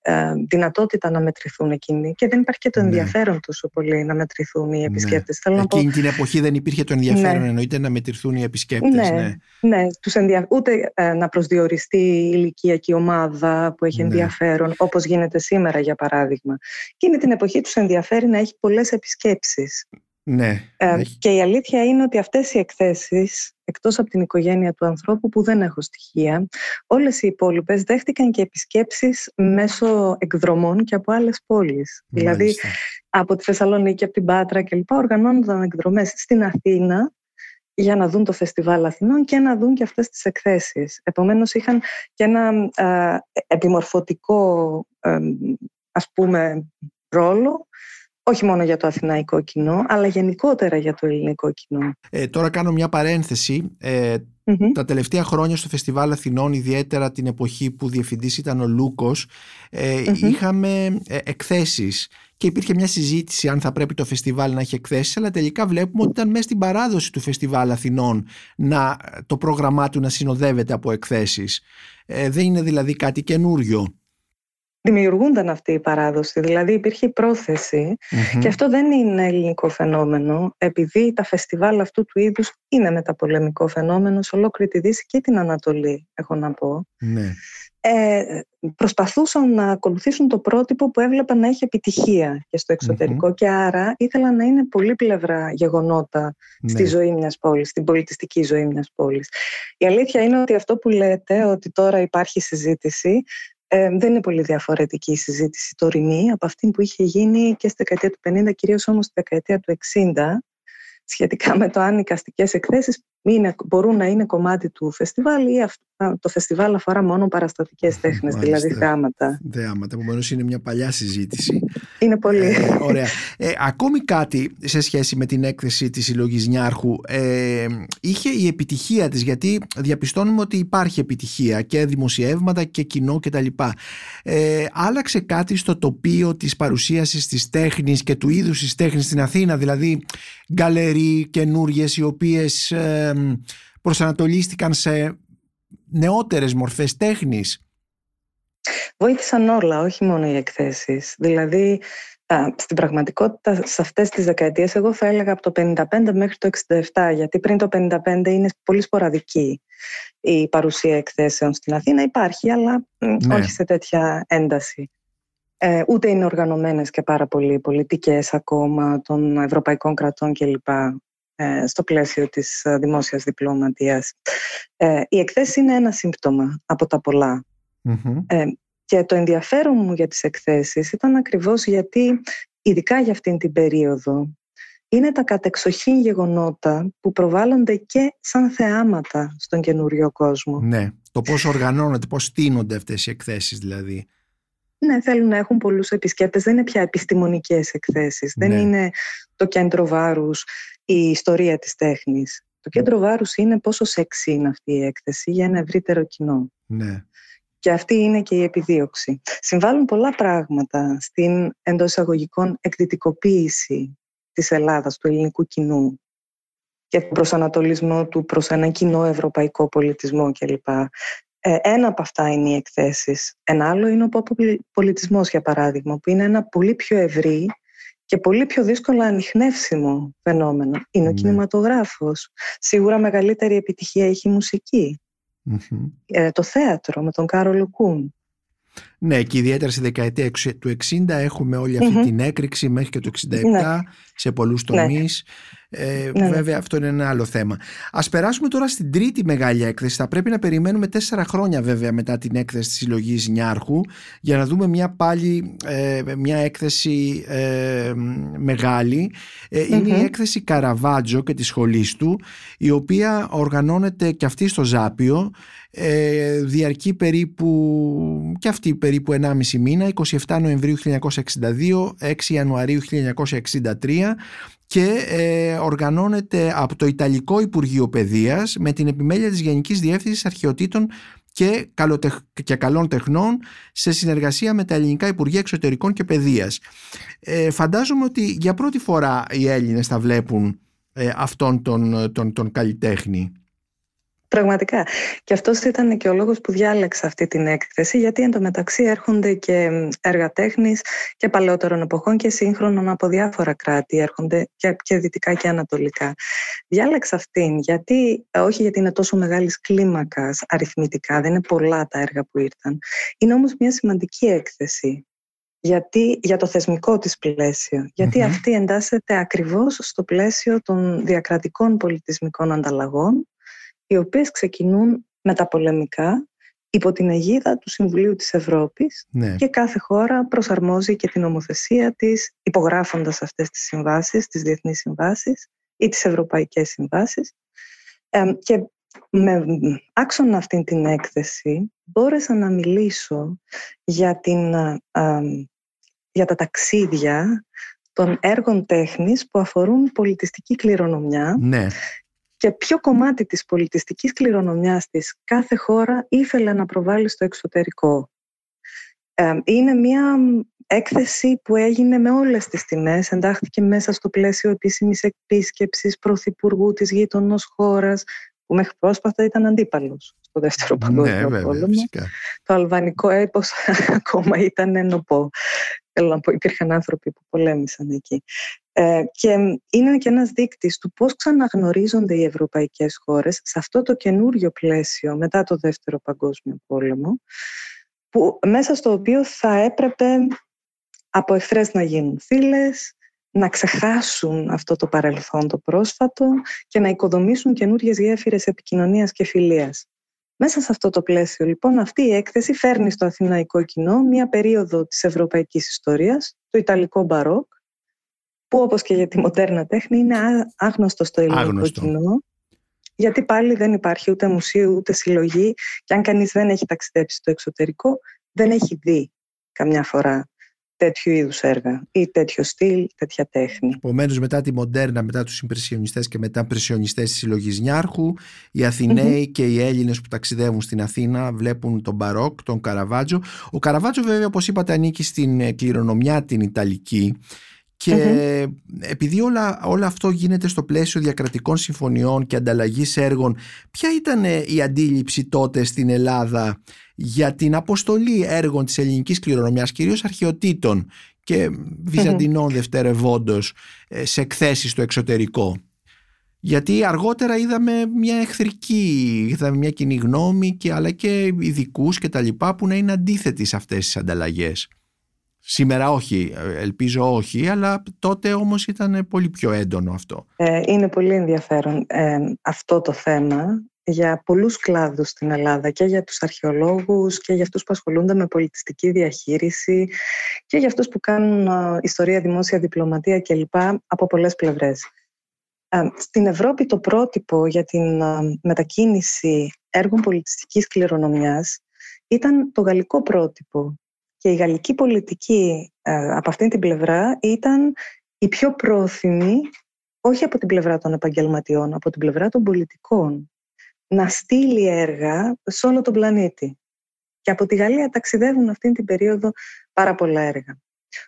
ε, δυνατότητα να μετρηθούν εκείνοι και δεν υπάρχει και το ενδιαφέρον ναι. τόσο πολύ να μετρηθούν οι επισκέπτες. Ναι. Εκείνη πω... την εποχή δεν υπήρχε το ενδιαφέρον ναι. εννοείται να μετρηθούν οι επισκέπτες. Ναι, ναι. ναι. Τους ενδια... ούτε ε, να προσδιοριστεί η ηλικιακή ομάδα που έχει ενδιαφέρον ναι. όπως γίνεται σήμερα για παράδειγμα. Εκείνη την εποχή τους ενδιαφέρει να έχει πολλές επισκέψεις. Ναι, ε, και η αλήθεια είναι ότι αυτές οι εκθέσεις, εκτός από την οικογένεια του ανθρώπου που δεν έχω στοιχεία, όλες οι υπόλοιπες δέχτηκαν και επισκέψεις μέσω εκδρομών και από άλλες πόλεις. Μάλιστα. Δηλαδή από τη Θεσσαλονίκη, από την Πάτρα κλπ. Οργανώνονταν εκδρομές στην Αθήνα για να δουν το Φεστιβάλ Αθηνών και να δουν και αυτές τις εκθέσεις. Επομένως είχαν και ένα α, επιμορφωτικό α, ας πούμε ρόλο, όχι μόνο για το αθηναϊκό κοινό, αλλά γενικότερα για το ελληνικό κοινό. Ε, τώρα κάνω μια παρένθεση. Ε, mm-hmm. Τα τελευταία χρόνια στο Φεστιβάλ Αθηνών, ιδιαίτερα την εποχή που διευθυντής ήταν ο Λούκος, ε, mm-hmm. είχαμε ε, εκθέσεις και υπήρχε μια συζήτηση αν θα πρέπει το φεστιβάλ να έχει εκθέσεις, αλλά τελικά βλέπουμε ότι ήταν μέσα στην παράδοση του Φεστιβάλ Αθηνών να, το πρόγραμμά του να συνοδεύεται από εκθέσεις. Ε, δεν είναι δηλαδή κάτι καινούριο. Δημιουργούνταν αυτή η παράδοση, δηλαδή υπήρχε η πρόθεση mm-hmm. και αυτό δεν είναι ελληνικό φαινόμενο, επειδή τα φεστιβάλ αυτού του είδους είναι μεταπολεμικό φαινόμενο σε ολόκληρη τη Δύση και την Ανατολή, έχω να πω. Mm-hmm. Ε, προσπαθούσαν να ακολουθήσουν το πρότυπο που έβλεπαν να έχει επιτυχία και στο εξωτερικό mm-hmm. και άρα ήθελαν να είναι πολύπλευρα γεγονότα mm-hmm. στη ζωή μιας πόλης, στην πολιτιστική ζωή μιας πόλης. Η αλήθεια είναι ότι αυτό που λέτε, ότι τώρα υπάρχει συζήτηση, Ε, δεν είναι πολύ διαφορετική η συζήτηση τωρινή από αυτή που είχε γίνει και στη δεκαετία του πενήντα, κυρίως όμως στη δεκαετία του εξήντα, σχετικά με το αν οι καστικές εκθέσεις είναι, μπορούν να είναι κομμάτι του φεστιβάλ ή αυτό, το φεστιβάλ αφορά μόνο παραστατικές τέχνες, δηλαδή θεάματα. Θεάματα, επομένως είναι μια παλιά συζήτηση. Είναι πολύ. Ε, ωραία. Ε, ακόμη κάτι σε σχέση με την έκθεση της συλλογής Νιάρχου. Ε, είχε η επιτυχία της, γιατί διαπιστώνουμε ότι υπάρχει επιτυχία και δημοσιεύματα και κοινό κτλ. Ε, άλλαξε κάτι στο τοπίο της παρουσίασης της τέχνης και του είδους της τέχνης στην Αθήνα, δηλαδή γκαλερί καινούριες οι οποίες ε, προσανατολίστηκαν σε νεότερες μορφές τέχνης? Βοήθησαν όλα, όχι μόνο οι εκθέσεις. Δηλαδή, α, στην πραγματικότητα, σε αυτές τις δεκαετίες, εγώ θα έλεγα από το πενήντα πέντε μέχρι το εξήντα επτά, γιατί πριν το πενήντα πέντε είναι πολύ σποραδική η παρουσία εκθέσεων στην Αθήνα. Υπάρχει, αλλά ναι. όχι σε τέτοια ένταση. Ε, ούτε είναι οργανωμένες και πάρα πολύ πολιτικές ακόμα των ευρωπαϊκών κρατών κλπ. Στο πλαίσιο της δημόσιας διπλωματίας. Ε, η εκθέση είναι ένα σύμπτωμα από τα πολλά. Mm-hmm. Ε, και το ενδιαφέρον μου για τις εκθέσεις ήταν ακριβώς γιατί, ειδικά για αυτήν την περίοδο, είναι τα κατεξοχήν γεγονότα που προβάλλονται και σαν θεάματα στον καινούριο κόσμο. Ναι, το πώς οργανώνονται, πώς στείνονται αυτές οι εκθέσεις δηλαδή. Ναι, θέλουν να έχουν πολλούς επισκέπτες, δεν είναι πια επιστημονικές εκθέσεις, ναι. δεν είναι το κέντρο βάρους η ιστορία της τέχνης. Το κέντρο βάρους είναι πόσο σεξι είναι αυτή η έκθεση για ένα ευρύτερο κοινό. Ναι. Και αυτή είναι και η επιδίωξη. Συμβάλλουν πολλά πράγματα στην εντός εισαγωγικών εκδυτικοποίηση της Ελλάδας, του ελληνικού κοινού και τον προσανατολισμό του προς έναν κοινό ευρωπαϊκό πολιτισμό κλπ. Ένα από αυτά είναι οι εκθέσεις. Ένα άλλο είναι ο πολιτισμός, για παράδειγμα, που είναι ένα πολύ πιο ευρύ και πολύ πιο δύσκολα ανιχνεύσιμο φαινόμενο. Είναι ο κινηματογράφος. Σίγουρα μεγαλύτερη επιτυχία έχει η μουσική. Mm-hmm. Ε, το θέατρο με τον Κάρολο Κούν. Ναι, και ιδιαίτερα στη δεκαετία του εξήντα έχουμε όλη αυτή mm-hmm. την έκρηξη μέχρι και το εξήντα επτά, ναι. σε πολλούς τομείς. Ναι. Ε, ναι. Βέβαια, αυτό είναι ένα άλλο θέμα. Ας περάσουμε τώρα στην τρίτη μεγάλη έκθεση. Θα πρέπει να περιμένουμε τέσσερα χρόνια, βέβαια, μετά την έκθεση της συλλογής Νιάρχου, για να δούμε μια πάλι ε, μια έκθεση ε, μεγάλη. Ε, mm-hmm. Είναι η έκθεση Καραβάτζιο και της σχολής του, η οποία οργανώνεται και αυτή στο Ζάπιο. Ε, διαρκεί περίπου και αυτή περίπου ενάμιση μήνα, εικοστή εβδόμη Νοεμβρίου χίλια εννιακόσια εξήντα δύο, έξι Ιανουαρίου χίλια εννιακόσια εξήντα τρία, και ε, οργανώνεται από το Ιταλικό Υπουργείο Παιδείας με την επιμέλεια της Γενικής Διεύθυνσης Αρχαιοτήτων και, καλοτεχ... και Καλών Τεχνών σε συνεργασία με τα Ελληνικά Υπουργεία Εξωτερικών και Παιδείας. Ε, φαντάζομαι ότι για πρώτη φορά οι Έλληνες θα βλέπουν ε, αυτόν τον, τον, τον καλλιτέχνη. Πραγματικά. Και αυτός ήταν και ο λόγος που διάλεξα αυτή την έκθεση, γιατί εν τω μεταξύ έρχονται και έργα τέχνης και παλαιότερων εποχών και σύγχρονων από διάφορα κράτη, έρχονται και δυτικά και ανατολικά. Διάλεξα αυτήν, γιατί όχι γιατί είναι τόσο μεγάλης κλίμακας αριθμητικά, δεν είναι πολλά τα έργα που ήρθαν. Είναι όμως μια σημαντική έκθεση. Γιατί, για το θεσμικό της πλαίσιο, γιατί mm-hmm. αυτή εντάσσεται ακριβώς στο πλαίσιο των διακρατικών πολιτισμικών ανταλλαγών, οι οποίες ξεκινούν μεταπολεμικά υπό την αιγίδα του Συμβουλίου της Ευρώπης, ναι. και κάθε χώρα προσαρμόζει και την νομοθεσία της, υπογράφοντας αυτές τις συμβάσεις, τις διεθνείς συμβάσεις ή τις ευρωπαϊκές συμβάσεις. Ε, και με άξονα αυτή την έκθεση μπόρεσα να μιλήσω για, την, ε, ε, για τα ταξίδια των έργων τέχνης που αφορούν πολιτιστική κληρονομιά, ναι. και ποιο κομμάτι της πολιτιστικής κληρονομιάς της κάθε χώρα ήθελε να προβάλλει στο εξωτερικό. Είναι μια έκθεση που έγινε με όλες τις τιμές, εντάχθηκε μέσα στο πλαίσιο επίσημης επίσκεψης πρωθυπουργού της γείτονος χώρας, που μέχρι πρόσφατα ήταν αντίπαλος στο Δεύτερο Παγκόσμιο ναι, Πόλεμο. Φυσικά. Το αλβανικό έπος ακόμα ήταν ενωπό. Θέλω να πω, υπήρχαν άνθρωποι που πολέμησαν εκεί. Ε, και είναι και ένας δείκτης του πώς ξαναγνωρίζονται οι ευρωπαϊκές χώρες σε αυτό το καινούριο πλαίσιο μετά το Δεύτερο Παγκόσμιο Πόλεμο, που, μέσα στο οποίο θα έπρεπε από εχθρές να γίνουν θύλες, να ξεχάσουν αυτό το παρελθόν το πρόσφατο και να οικοδομήσουν καινούριες γέφυρες επικοινωνίας και φιλίας. Μέσα σε αυτό το πλαίσιο, λοιπόν, αυτή η έκθεση φέρνει στο αθηναϊκό κοινό μία περίοδο της ευρωπαϊκής ιστορίας, το Ιταλικό Μπαρόκ, που όπως και για τη μοντέρνα τέχνη είναι άγνωστο στο ελληνικό άγνωστο. κοινό, γιατί πάλι δεν υπάρχει ούτε μουσείο ούτε συλλογή, και αν κανείς δεν έχει ταξιδέψει στο εξωτερικό, δεν έχει δει καμιά φορά τέτοιου είδους έργα ή τέτοιο στυλ, τέτοια τέχνη. Επομένως, μετά τη μοντέρνα, μετά τους ιμπρεσιονιστές και μετά πρεσιονιστές της συλλογής Νιάρχου, οι Αθηναίοι mm-hmm. και οι Έλληνες που ταξιδεύουν στην Αθήνα βλέπουν τον Μπαρόκ, τον Καραβάτζιο. Ο Καραβάτζιο, βέβαια, όπως είπατε, ανήκει στην κληρονομιά την Ιταλική. Και mm-hmm. επειδή όλα, όλο αυτό γίνεται στο πλαίσιο διακρατικών συμφωνιών και ανταλλαγής έργων, ποια ήταν η αντίληψη τότε στην Ελλάδα για την αποστολή έργων της ελληνικής κληρονομιάς, κυρίως αρχαιοτήτων και βυζαντινών mm-hmm. δευτερευόντως, σε εκθέσεις στο εξωτερικό? Γιατί αργότερα είδαμε μια εχθρική, είδαμε μια κοινή γνώμη, και, αλλά και ειδικούς και τα λοιπά, που να είναι αντίθετοι σε αυτές τις ανταλλαγές. Σήμερα όχι, ελπίζω όχι, αλλά τότε όμως ήταν πολύ πιο έντονο αυτό. Είναι πολύ ενδιαφέρον ε, αυτό το θέμα για πολλούς κλάδους στην Ελλάδα, και για τους αρχαιολόγους και για αυτούς που ασχολούνται με πολιτιστική διαχείριση και για αυτούς που κάνουν ε, ιστορία, δημόσια, διπλωματία κλπ. Από πολλές πλευρές. Ε, στην Ευρώπη το πρότυπο για την ε, μετακίνηση έργων πολιτιστικής κληρονομιάς ήταν το γαλλικό πρότυπο. Και η γαλλική πολιτική ε, από αυτήν την πλευρά ήταν η πιο πρόθυμη όχι από την πλευρά των επαγγελματιών, από την πλευρά των πολιτικών, να στείλει έργα σε όλο τον πλανήτη. Και από τη Γαλλία ταξιδεύουν αυτή την περίοδο πάρα πολλά έργα.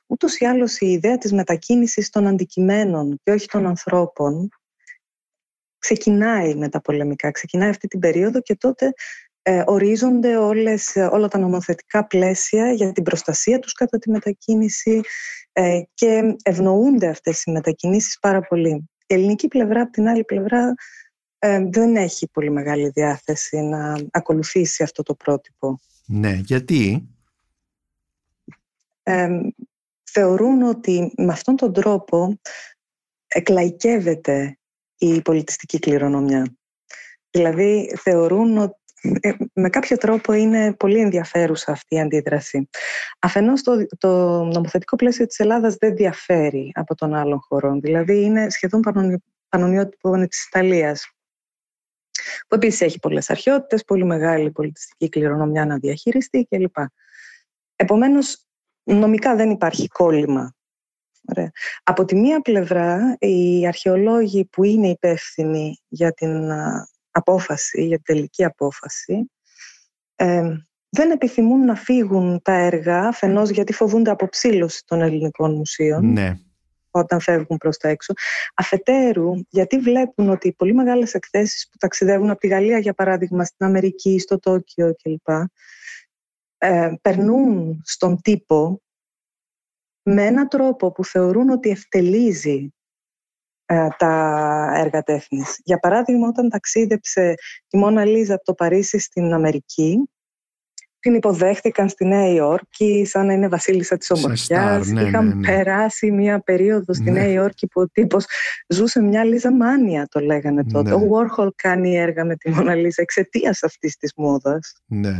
Ούτως ή άλλως η ιδέα της μετακίνησης των αντικειμένων και όχι των ανθρώπων ξεκινάει με τα πολεμικά, ξεκινάει αυτή την περίοδο και τότε ε, ορίζονται όλες, όλα τα νομοθετικά πλαίσια για την προστασία τους κατά τη μετακίνηση ε, και ευνοούνται αυτές οι μετακινήσεις πάρα πολύ. Η ελληνική πλευρά, από την άλλη πλευρά, ε, δεν έχει πολύ μεγάλη διάθεση να ακολουθήσει αυτό το πρότυπο. Ναι, γιατί... Ε, θεωρούν ότι με αυτόν τον τρόπο εκλαϊκεύεται η πολιτιστική κληρονομιά. Δηλαδή θεωρούν ότι ε, με κάποιο τρόπο είναι πολύ ενδιαφέρουσα αυτή η αντίδραση. Αφενός το, το νομοθετικό πλαίσιο της Ελλάδας δεν διαφέρει από των άλλων χωρών. Δηλαδή είναι σχεδόν πανομοιότυπο της Ιταλίας, που επίσης έχει πολλές αρχαιότητες, πολύ μεγάλη πολιτιστική κληρονομιά να διαχειριστεί κλπ. Επομένως, νομικά δεν υπάρχει κόλλημα. Ωραία. Από τη μία πλευρά, οι αρχαιολόγοι που είναι υπεύθυνοι για την απόφαση, για την τελική απόφαση, ε, δεν επιθυμούν να φύγουν τα έργα, αφενός γιατί φοβούνται αποψήλωση των ελληνικών μουσείων, ναι, όταν φεύγουν προς τα έξω. Αφετέρου, γιατί βλέπουν ότι οι πολύ μεγάλες εκθέσεις που ταξιδεύουν από τη Γαλλία, για παράδειγμα, στην Αμερική, στο Τόκιο κλπ., Ε, περνούν στον τύπο με έναν τρόπο που θεωρούν ότι ευτελίζει ε, τα έργα τέχνης. Για παράδειγμα, όταν ταξίδεψε η Μόνα Λίζα από το Παρίσι στην Αμερική, την υποδέχτηκαν στη Νέα Υόρκη σαν να είναι βασίλισσα της ομορφιάς. Ναι, είχαν ναι, ναι. περάσει μια περίοδο στη ναι. Νέα Υόρκη που ο τύπος ζούσε μια Λίζα μάνια, το λέγανε τότε. Ναι. Ο Warhol κάνει έργα με τη Μόνα Λίζα εξαιτίας αυτής της μόδας. Ναι.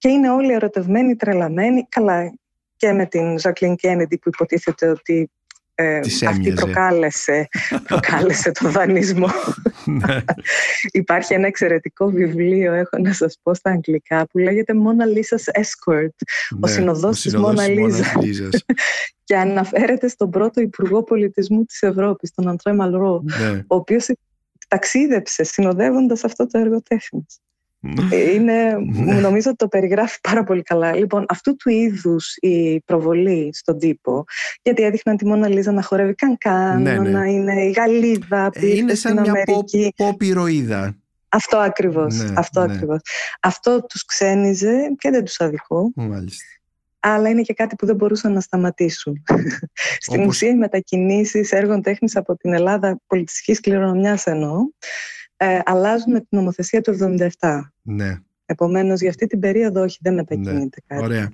Και είναι όλοι ερωτευμένοι, τρελαμένοι, καλά και με την Ζακλίν Κέννιντι που υποτίθεται ότι ε, αυτή προκάλεσε, προκάλεσε το δανεισμό. Υπάρχει ένα εξαιρετικό βιβλίο, έχω να σας πω στα αγγλικά, που λέγεται Mona Lisa's Escort, ο συνοδός της Μόνα Λίζας. Και αναφέρεται στον πρώτο υπουργό πολιτισμού της Ευρώπης, τον Αντρέ Μαλρό, ο οποίος ταξίδεψε συνοδεύοντας αυτό το έργο τέχνης. Είναι, νομίζω ότι το περιγράφει πάρα πολύ καλά. Λοιπόν, αυτού του είδους η προβολή στον τύπο, γιατί έδειχναν τη Μόνα Λίζα να χορεύει κανκάν, ναι, ναι. να είναι η Γαλλίδα που είναι στην Αμερική. Είναι σαν μια pop ηρωίδα. Αυτό ακριβώς. Ναι, αυτό, ναι. ακριβώς. Αυτό τους ξένιζε και δεν τους αδικώ. Μάλιστα. Αλλά είναι και κάτι που δεν μπορούσαν να σταματήσουν. Στην ουσία, οι μετακινήσεις έργων τέχνης από την Ελλάδα, πολιτιστικής κληρονομιάς εννοώ, Ε, αλλάζουν με την νομοθεσία του εβδομήντα επτά. Ναι. Επομένως, για αυτή την περίοδο όχι, δεν μετακινείται ναι. κάτι. Ωραία.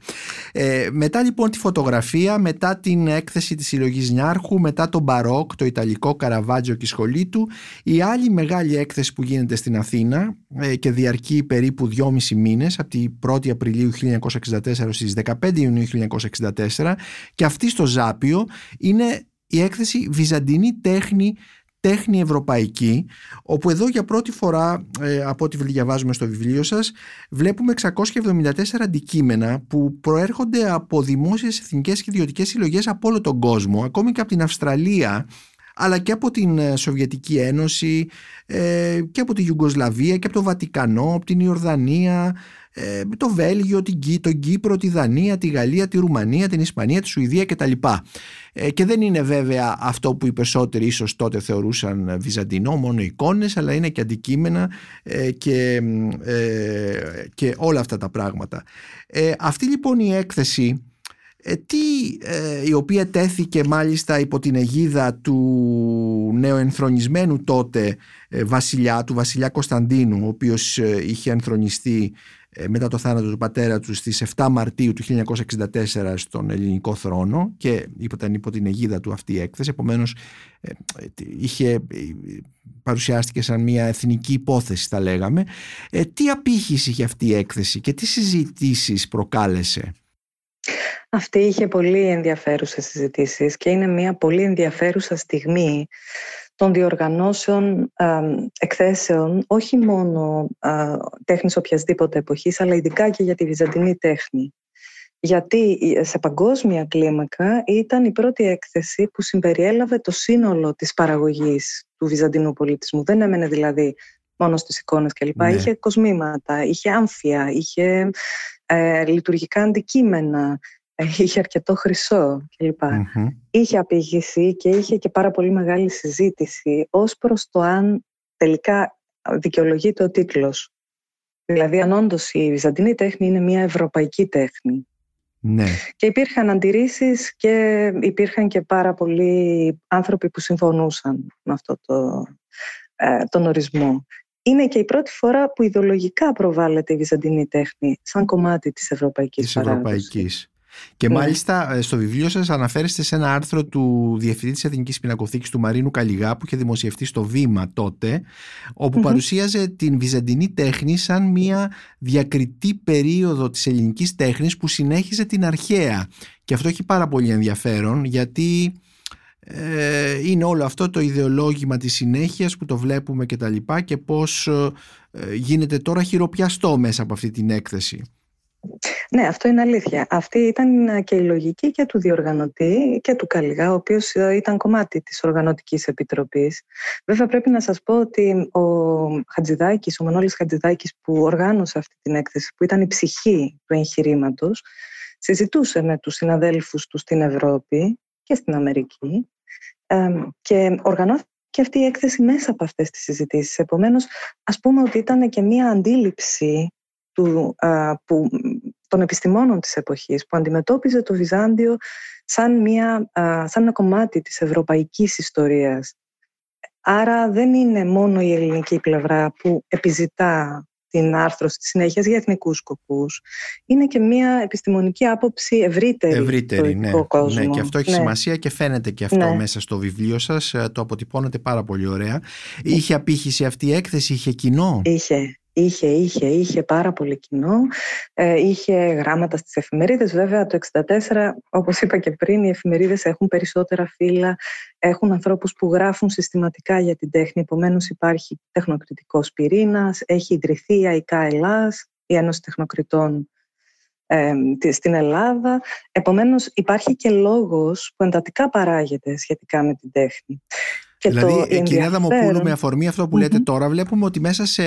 Ε, μετά λοιπόν τη φωτογραφία, μετά την έκθεση της συλλογής Νιάρχου, μετά τον Μπαρόκ, το Ιταλικό, Καραβάτζιο και η σχολή του, η άλλη μεγάλη έκθεση που γίνεται στην Αθήνα ε, και διαρκεί περίπου δυόμισι μήνες, από την πρώτη Απριλίου χίλια εννιακόσια εξήντα τέσσερα στις δεκαπέντε Ιουνίου χίλια εννιακόσια εξήντα τέσσερα, και αυτή στο Ζάπιο είναι η έκθεση «Βυζαντινή τέχνη Τέχνη Ευρωπαϊκή», όπου εδώ για πρώτη φορά, ε, από ό,τι διαβάζουμε στο βιβλίο σας, βλέπουμε εξακόσια εβδομήντα τέσσερα αντικείμενα που προέρχονται από δημόσιες, εθνικές και ιδιωτικές συλλογές από όλο τον κόσμο, ακόμη και από την Αυστραλία, αλλά και από την Σοβιετική Ένωση, ε, και από τη Ιουγκοσλαβία και από το Βατικανό, από την Ιορδανία, ε, το Βέλγιο, την Κύ, τον Κύπρο, τη Δανία, τη Γαλλία, τη Ρουμανία, την Ισπανία, τη Σουηδία κτλ. Ε, και δεν είναι βέβαια αυτό που οι περισσότεροι ίσως τότε θεωρούσαν βυζαντινό, μόνο εικόνες, αλλά είναι και αντικείμενα ε, και, ε, και όλα αυτά τα πράγματα. Ε, αυτή λοιπόν η έκθεση, Ε, τι, ε, η οποία τέθηκε μάλιστα υπό την αιγίδα του νεοενθρονισμένου τότε ε, βασιλιά, του βασιλιά Κωνσταντίνου, ο οποίος ε, είχε ενθρονιστεί ε, μετά το θάνατο του πατέρα του στις επτά Μαρτίου του χίλια εννιακόσια εξήντα τέσσερα στον ελληνικό θρόνο, και ήταν υπό την αιγίδα του αυτή η έκθεση. Επομένως ε, ε, είχε, ε, παρουσιάστηκε σαν μια εθνική υπόθεση, θα λέγαμε. Ε, τι απήχηση είχε αυτή η έκθεση και τι συζητήσεις προκάλεσε? Αυτή είχε πολύ ενδιαφέρουσες συζητήσεις και είναι μια πολύ ενδιαφέρουσα στιγμή των διοργανώσεων ε, εκθέσεων, όχι μόνο ε, τέχνης οποιασδήποτε εποχής, αλλά ειδικά και για τη βυζαντινή τέχνη. γιατί σε παγκόσμια κλίμακα ήταν η πρώτη έκθεση που συμπεριέλαβε το σύνολο της παραγωγής του βυζαντινού πολιτισμού. Δεν έμενε δηλαδή μόνο στις εικόνες κλπ. Ναι. Είχε κοσμήματα, είχε άμφια, είχε ε, λειτουργικά αντικείμενα, είχε αρκετό χρυσό κλπ. Mm-hmm. Είχε απήγηση και είχε και πάρα πολύ μεγάλη συζήτηση ως προς το αν τελικά δικαιολογείται ο τίτλος. Δηλαδή αν όντως η βυζαντινή τέχνη είναι μια ευρωπαϊκή τέχνη. Ναι. Και υπήρχαν αντιρρήσεις και υπήρχαν και πάρα πολλοί άνθρωποι που συμφωνούσαν με αυτό το, ε, τον ορισμό. Είναι και η πρώτη φορά που ιδεολογικά προβάλλεται η βυζαντινή τέχνη σαν κομμάτι της ευρωπαϊκής της παράδοσης. Ευρωπαϊκής. Και ναι. Μάλιστα στο βιβλίο σας αναφέρεστε σε ένα άρθρο του Διευθυντή της Εθνικής Πινακοθήκης του Μαρίνου Καλλιγά που είχε δημοσιευτεί στο Βήμα τότε, όπου mm-hmm. παρουσίαζε την βυζαντινή τέχνη σαν μια διακριτή περίοδο της ελληνικής τέχνης που συνέχιζε την αρχαία. Και αυτό έχει πάρα πολύ ενδιαφέρον, γιατί ε, είναι όλο αυτό το ιδεολόγημα της συνέχειας που το βλέπουμε και τα λοιπά, και πώς ε, γίνεται τώρα χειροπιαστό μέσα από αυτή την έκθεση. Ναι, αυτό είναι αλήθεια. Αυτή ήταν και η λογική και του διοργανωτή και του Καλλιγά, ο οποίος ήταν κομμάτι της Οργανωτικής Επιτροπής. Βέβαια πρέπει να σας πω ότι ο Χατζηδάκης, ο Μανώλης Χατζηδάκης, που οργάνωσε αυτή την έκθεση, που ήταν η ψυχή του εγχειρήματος, συζητούσε με τους συναδέλφους του στην Ευρώπη και στην Αμερική και οργανώθηκε και αυτή η έκθεση μέσα από αυτές τις συζητήσεις. Επομένως, ας πούμε ότι ήταν και μία αντίληψη Του, α, που, των επιστημόνων της εποχής, που αντιμετώπιζε το Βυζάντιο σαν, μια, α, σαν ένα κομμάτι της ευρωπαϊκής ιστορίας. Άρα δεν είναι μόνο η ελληνική πλευρά που επιζητά την άρθρωση της συνέχειας για εθνικούς σκοπούς. Είναι και μια επιστημονική άποψη ευρύτερη, ευρύτερη του ναι, κόσμου. Ναι, και αυτό έχει ναι. σημασία και φαίνεται και αυτό ναι. μέσα στο βιβλίο σας. Το αποτυπώνετε πάρα πολύ ωραία. Είχε απήχηση αυτή η έκθεση, είχε κοινό. Είχε. Είχε, είχε, είχε πάρα πολύ κοινό, ε, είχε γράμματα στις εφημερίδες. Βέβαια το εξήντα τέσσερα, όπως είπα και πριν, οι εφημερίδες έχουν περισσότερα φύλλα, έχουν ανθρώπους που γράφουν συστηματικά για την τέχνη, επομένως υπάρχει τεχνοκριτικός πυρήνας, έχει ιδρυθεί η ΑΙΚΑ Ελλάς, η Ένωση Τεχνοκριτών ε, στην Ελλάδα. Επομένως υπάρχει και λόγος που εντατικά παράγεται σχετικά με την τέχνη. Και δηλαδή, ε, κυρία Αδαμοπούλου, με αφορμή αυτό που λέτε mm-hmm. τώρα, βλέπουμε ότι μέσα σε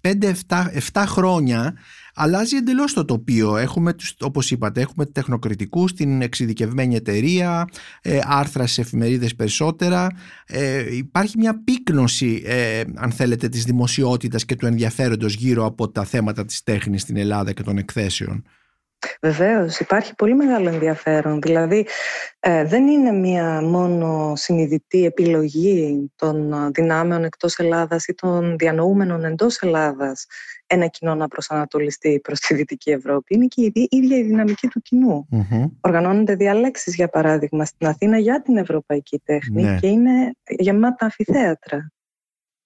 πέντε εφτά χρόνια αλλάζει εντελώς το τοπίο. Έχουμε, όπως είπατε, έχουμε τεχνοκριτικούς, την εξειδικευμένη εταιρεία, ε, άρθρα σε εφημερίδες περισσότερα. Ε, υπάρχει μια πύκνωση, ε, αν θέλετε, της δημοσιότητας και του ενδιαφέροντος γύρω από τα θέματα της τέχνης στην Ελλάδα και των εκθέσεων. Βεβαίως, υπάρχει πολύ μεγάλο ενδιαφέρον. Δηλαδή ε, δεν είναι μία μόνο συνειδητή επιλογή των δυνάμεων εκτός Ελλάδας ή των διανοούμενων εντός Ελλάδας ένα κοινό να προσανατολιστεί προς τη Δυτική Ευρώπη. Είναι και η ίδια η δυναμική του κοινού. Mm-hmm. Οργανώνονται διαλέξεις, για παράδειγμα, στην Αθήνα για την ευρωπαϊκή τέχνη ναι. και είναι γεμάτα αμφιθέατρα.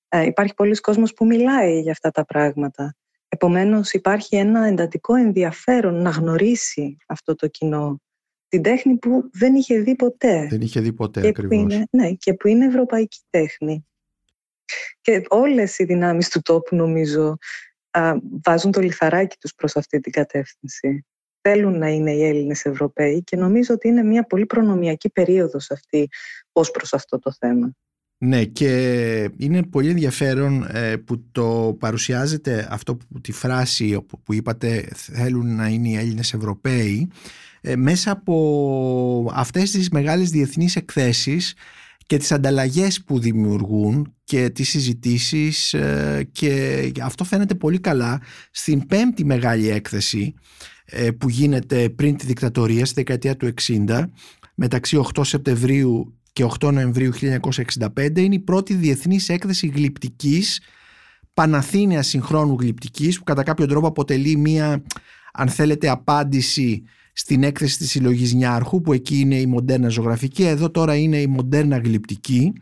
Ε, υπάρχει πολλοί κόσμος που μιλάει για αυτά τα πράγματα. Επομένως υπάρχει ένα εντατικό ενδιαφέρον να γνωρίσει αυτό το κοινό την τέχνη που δεν είχε δει ποτέ. Δεν είχε δει ποτέ, και ακριβώς. Που είναι, ναι, και που είναι ευρωπαϊκή τέχνη. Και όλες οι δυνάμεις του τόπου, νομίζω, α, βάζουν το λιθαράκι τους προς αυτή την κατεύθυνση. Θέλουν να είναι οι Έλληνες Ευρωπαίοι και νομίζω ότι είναι μια πολύ προνομιακή περίοδος αυτή ως προς αυτό το θέμα. Ναι, και είναι πολύ ενδιαφέρον ε, που το παρουσιάζετε αυτό που τη φράση που είπατε, θέλουν να είναι οι Έλληνες Ευρωπαίοι, ε, μέσα από αυτές τις μεγάλες διεθνείς εκθέσεις και τις ανταλλαγές που δημιουργούν και τις συζητήσεις, ε, και αυτό φαίνεται πολύ καλά στην πέμπτη μεγάλη έκθεση ε, που γίνεται πριν τη δικτατορία στη δεκαετία του εξήντα, μεταξύ οκτώ Σεπτεμβρίου και οκτώ Νοεμβρίου χίλια εννιακόσια εξήντα πέντε. Είναι η πρώτη διεθνής έκθεση γλυπτικής, Παναθήναιας συγχρόνου γλυπτικής, που κατά κάποιο τρόπο αποτελεί μία, αν θέλετε, απάντηση στην έκθεση της συλλογής Νιάρχου, που εκεί είναι η μοντέρνα ζωγραφική, εδώ τώρα είναι η μοντέρνα γλυπτική.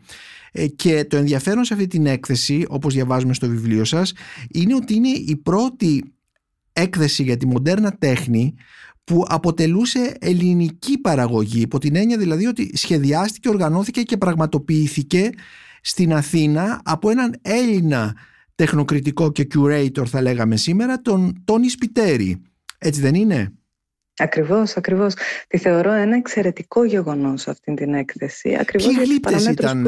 Και το ενδιαφέρον σε αυτή την έκθεση, όπως διαβάζουμε στο βιβλίο σας, είναι ότι είναι η πρώτη έκθεση για τη μοντέρνα τέχνη που αποτελούσε ελληνική παραγωγή, υπό την έννοια δηλαδή ότι σχεδιάστηκε, οργανώθηκε και πραγματοποιήθηκε στην Αθήνα από έναν Έλληνα τεχνοκριτικό και curator, θα λέγαμε σήμερα, τον Τόνη Πιτέρη. Έτσι δεν είναι? Ακριβώς, ακριβώς. Τη θεωρώ ένα εξαιρετικό γεγονός αυτή την έκθεση. Ακριβώς. Και οι γλύπτες ήταν,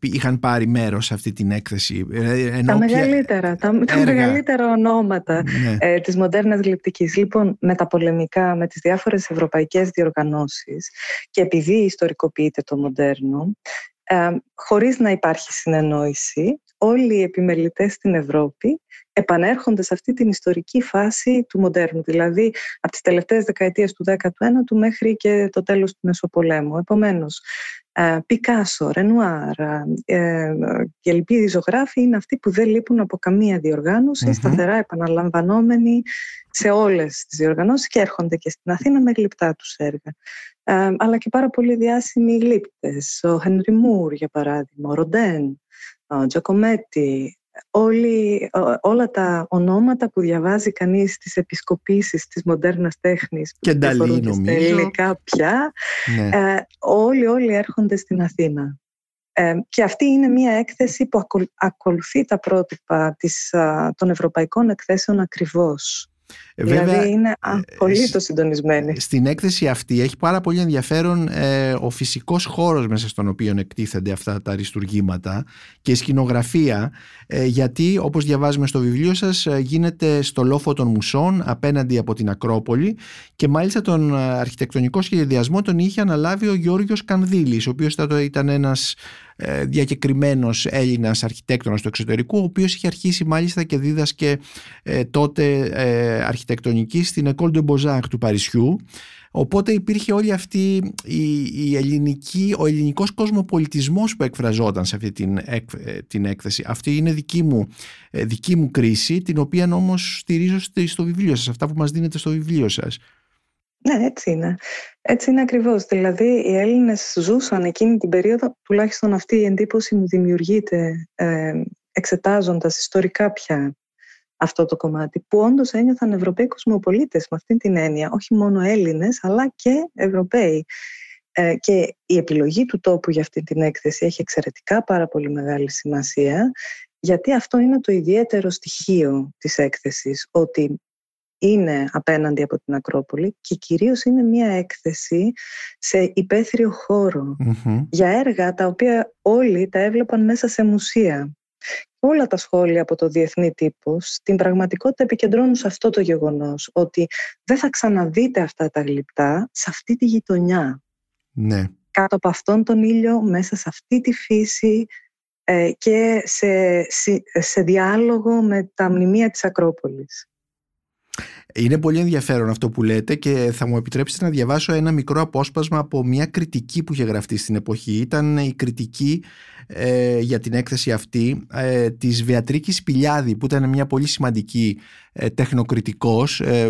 είχαν πάρει μέρος σε αυτή την έκθεση. Ενώ τα μεγαλύτερα, τα, τα μεγαλύτερα ονόματα ναι. ε, της μοντέρνας γλυπτικής. Λοιπόν, με τα πολεμικά, με τις διάφορες ευρωπαϊκές διοργανώσεις και επειδή ιστορικοποιείται το μοντέρνο, ε, χωρίς να υπάρχει συνεννόηση, όλοι οι επιμελητές στην Ευρώπη επανέρχονται σε αυτή την ιστορική φάση του μοντέρνου, δηλαδή από τις τελευταίες δεκαετίες του δέκατου ένατου μέχρι και το τέλος του Μεσοπολέμου. Επομένως, Πικάσο, Ρενουάρ και λοιποί ζωγράφοι είναι αυτοί που δεν λείπουν από καμία διοργάνωση, mm-hmm. σταθερά επαναλαμβανόμενοι σε όλες τις διοργανώσεις και έρχονται και στην Αθήνα με γλυπτά τους έργα. Ε, αλλά και πάρα πολλοί διάσημοι γλύπτες, ο Henry Moore για παράδειγμα, ο Ροντέν, ο Τζακομέτη, Όλοι, ό, όλα τα ονόματα που διαβάζει κανείς στις επισκοπήσεις της μοντέρνας τέχνης και που αφορούν ελληνικά πια ναι. ε, όλοι, όλοι έρχονται στην Αθήνα ε, και αυτή είναι μια έκθεση που ακολουθεί τα πρότυπα της, α, των ευρωπαϊκών εκθέσεων ακριβώς. Βέβαια, δηλαδή είναι απολύτως συντονισμένη. Στην έκθεση αυτή έχει πάρα πολύ ενδιαφέρον ε, ο φυσικός χώρος μέσα στον οποίο εκτίθενται αυτά τα αριστουργήματα και η σκηνογραφία, ε, γιατί όπως διαβάζουμε στο βιβλίο σας ε, γίνεται στο λόφο των Μουσών απέναντι από την Ακρόπολη και μάλιστα τον αρχιτεκτονικό σχεδιασμό τον είχε αναλάβει ο Γιώργος Κανδύλης, ο οποίος ήταν ένας ε, διακεκριμένος Έλληνας αρχιτέκτονας του εξωτερικού, ο οποίος είχε αρχίσει μάλιστα και δίδασκε ε, τότε ε, αρχιτεκτονική στην École de Beaux-Arts του Παρισιού. Οπότε υπήρχε όλη αυτή η, η ελληνική, ο ελληνικός κοσμοπολιτισμός που εκφραζόταν σε αυτή την, την έκθεση. Αυτή είναι δική μου, δική μου κρίση, την οποία όμως στηρίζω στο βιβλίο σας, αυτά που μας δίνετε στο βιβλίο σας. Ναι, έτσι είναι. Έτσι είναι ακριβώς. Δηλαδή, οι Έλληνες ζούσαν εκείνη την περίοδο, τουλάχιστον αυτή η εντύπωση μου δημιουργείται ε, εξετάζοντας ιστορικά πια αυτό το κομμάτι, που όντως ένιωθαν Ευρωπαίοι κοσμοπολίτες με αυτήν την έννοια, όχι μόνο Έλληνες αλλά και Ευρωπαίοι. Ε, και η επιλογή του τόπου για αυτή την έκθεση έχει εξαιρετικά πάρα πολύ μεγάλη σημασία, γιατί αυτό είναι το ιδιαίτερο στοιχείο της έκθεσης, ότι είναι απέναντι από την Ακρόπολη και κυρίως είναι μια έκθεση σε υπαίθριο χώρο, mm-hmm. για έργα τα οποία όλοι τα έβλεπαν μέσα σε μουσεία. Όλα τα σχόλια από το διεθνή τύπο στην πραγματικότητα επικεντρώνουν σε αυτό το γεγονός, ότι δεν θα ξαναδείτε αυτά τα γλυπτά σε αυτή τη γειτονιά. Ναι. Κάτω από αυτόν τον ήλιο, μέσα σε αυτή τη φύση ε, και σε, σε, σε διάλογο με τα μνημεία της Ακρόπολης. Είναι πολύ ενδιαφέρον αυτό που λέτε και θα μου επιτρέψετε να διαβάσω ένα μικρό απόσπασμα από μια κριτική που είχε γραφτεί στην εποχή. Ήταν η κριτική ε, για την έκθεση αυτή ε, της Βεατρίκης Πηλιάδη, που ήταν μια πολύ σημαντική ε, τεχνοκριτικός ε,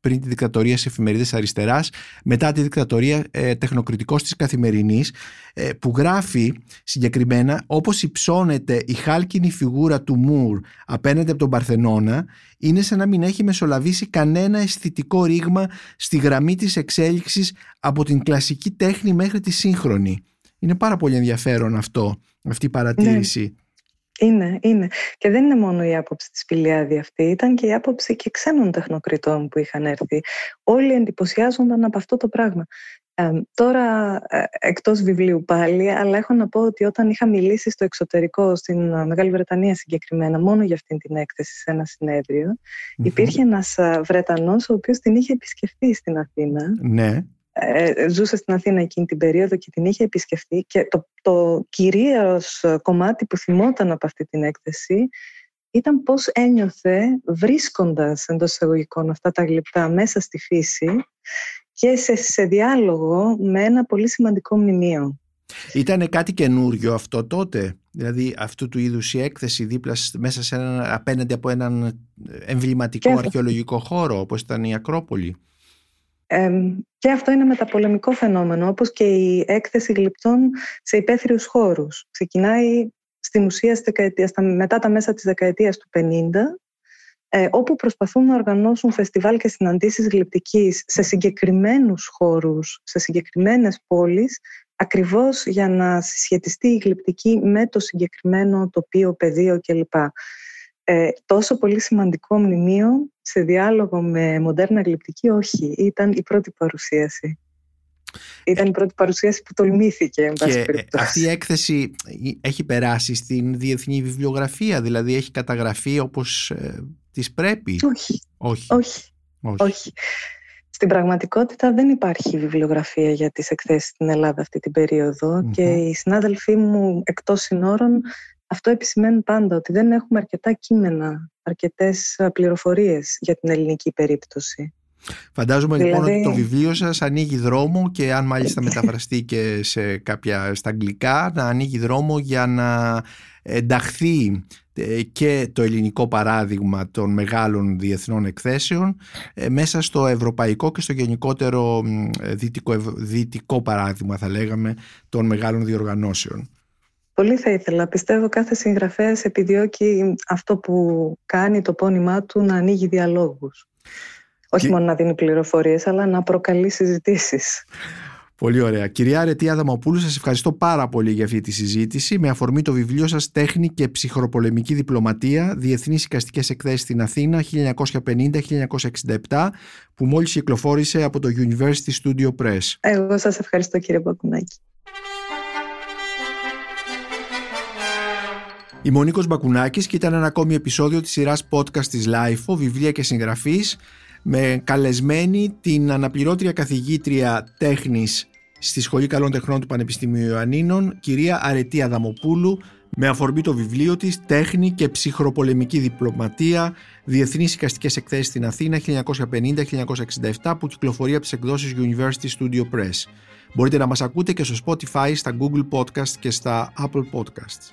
πριν τη δικτατορία σε εφημερίδες αριστεράς, μετά τη δικτατορία ε, τεχνοκριτικός της Καθημερινής, ε, που γράφει συγκεκριμένα: «Όπως υψώνεται η χάλκινη φιγούρα του Μουρ απέναντι από τον Παρθενώνα, είναι σαν να μην έχει μεσολαβήσει κανένα αισθητικό ρήγμα στη γραμμή της εξέλιξης από την κλασική τέχνη μέχρι τη σύγχρονη». Είναι πάρα πολύ ενδιαφέρον αυτό, αυτή η παρατήρηση. Ναι. Είναι, είναι. Και δεν είναι μόνο η άποψη της Πηλιάδη αυτή, ήταν και η άποψη και ξένων τεχνοκριτών που είχαν έρθει. Όλοι εντυπωσιάζονταν από αυτό το πράγμα. Ε, τώρα, ε, εκτός βιβλίου πάλι, αλλά έχω να πω ότι όταν είχα μιλήσει στο εξωτερικό, στην Μεγάλη Βρετανία συγκεκριμένα, μόνο για αυτήν την έκθεση σε ένα συνέδριο, mm-hmm. υπήρχε ένας Βρετανός ο οποίος την είχε επισκεφτεί στην Αθήνα. Ναι. Ζούσε στην Αθήνα εκείνη την περίοδο και την είχε επισκεφτεί, και το, το κυρίως κομμάτι που θυμόταν από αυτή την έκθεση ήταν πώς ένιωθε βρίσκοντας εντός εισαγωγικών αυτά τα γλυπτά μέσα στη φύση και σε, σε διάλογο με ένα πολύ σημαντικό μνημείο. Ήτανε κάτι καινούριο αυτό τότε, δηλαδή αυτού του είδους η έκθεση δίπλα μέσα σε ένα, απέναντι από έναν εμβληματικό και αρχαιολογικό χώρο όπως ήταν η Ακρόπολη. Ε, και αυτό είναι μεταπολεμικό φαινόμενο, όπως και η έκθεση γλυπτών σε υπαίθριους χώρους. Ξεκινάει στην ουσία στη δεκαετία, στα, μετά τα μέσα της δεκαετίας του πενήντα, ε, όπου προσπαθούν να οργανώσουν φεστιβάλ και συναντήσεις γλυπτικής σε συγκεκριμένους χώρους, σε συγκεκριμένες πόλεις, ακριβώς για να συσχετιστεί η γλυπτική με το συγκεκριμένο τοπίο, πεδίο κλπ. Ε, τόσο πολύ σημαντικό μνημείο σε διάλογο με μοντέρνα γλυπτική, όχι. Ήταν η πρώτη παρουσίαση. Ήταν η πρώτη παρουσίαση που τολμήθηκε, εν πάση περιπτώσει. Αυτή η έκθεση έχει περάσει στην διεθνή βιβλιογραφία, δηλαδή έχει καταγραφεί όπως ε, της πρέπει. Όχι. Όχι. Όχι. Όχι. Όχι. Στην πραγματικότητα δεν υπάρχει βιβλιογραφία για τις εκθέσεις στην Ελλάδα αυτή την περίοδο mm-hmm. και οι συνάδελφοί μου εκτός συνόρων αυτό επισημαίνουν πάντα, ότι δεν έχουμε αρκετά κείμενα, αρκετές πληροφορίες για την ελληνική περίπτωση. Φαντάζομαι δηλαδή... λοιπόν ότι το βιβλίο σας ανοίγει δρόμο, και αν μάλιστα μεταφραστεί και σε κάποια, στα αγγλικά, να ανοίγει δρόμο για να ενταχθεί και το ελληνικό παράδειγμα των μεγάλων διεθνών εκθέσεων μέσα στο ευρωπαϊκό και στο γενικότερο δυτικό, δυτικό παράδειγμα, θα λέγαμε, των μεγάλων διοργανώσεων. Πολύ θα ήθελα. Πιστεύω κάθε συγγραφέας επιδιώκει αυτό που κάνει το πόνημά του, να ανοίγει διαλόγους. Όχι και... μόνο να δίνει πληροφορίες, αλλά να προκαλεί συζητήσεις. Πολύ ωραία. Κυρία Αρετή Αδαμοπούλου, σας ευχαριστώ πάρα πολύ για αυτή τη συζήτηση με αφορμή το βιβλίο σας «Τέχνη και ψυχροπολεμική διπλωματία. Διεθνείς εικαστικές εκθέσεις στην Αθήνα χίλια εννιακόσια πενήντα με χίλια εννιακόσια εξήντα επτά» που μόλις κυκλοφόρησε από το University Studio Press. Εγώ σας ευχαριστώ, κύριε Μπακουνάκη. Είμαι ο Νίκος Μπακουνάκης και ήταν ένα ακόμη επεισόδιο της σειράς podcast της λάιφο, βιβλία και συγγραφής, με καλεσμένη την αναπληρώτρια καθηγήτρια τέχνης στη Σχολή Καλών Τεχνών του Πανεπιστημίου Ιωαννίνων, κυρία Αρετή Αδαμοπούλου, με αφορμή το βιβλίο της «Τέχνη και ψυχροπολεμική διπλωματία. Διεθνείς εικαστικές εκθέσεις στην Αθήνα χίλια εννιακόσια πενήντα με χίλια εννιακόσια εξήντα επτά» που κυκλοφορεί από τις εκδόσεις University Studio Press. Μπορείτε να μας ακούτε και στο Spotify, στα Google Podcast και στα Apple Podcasts.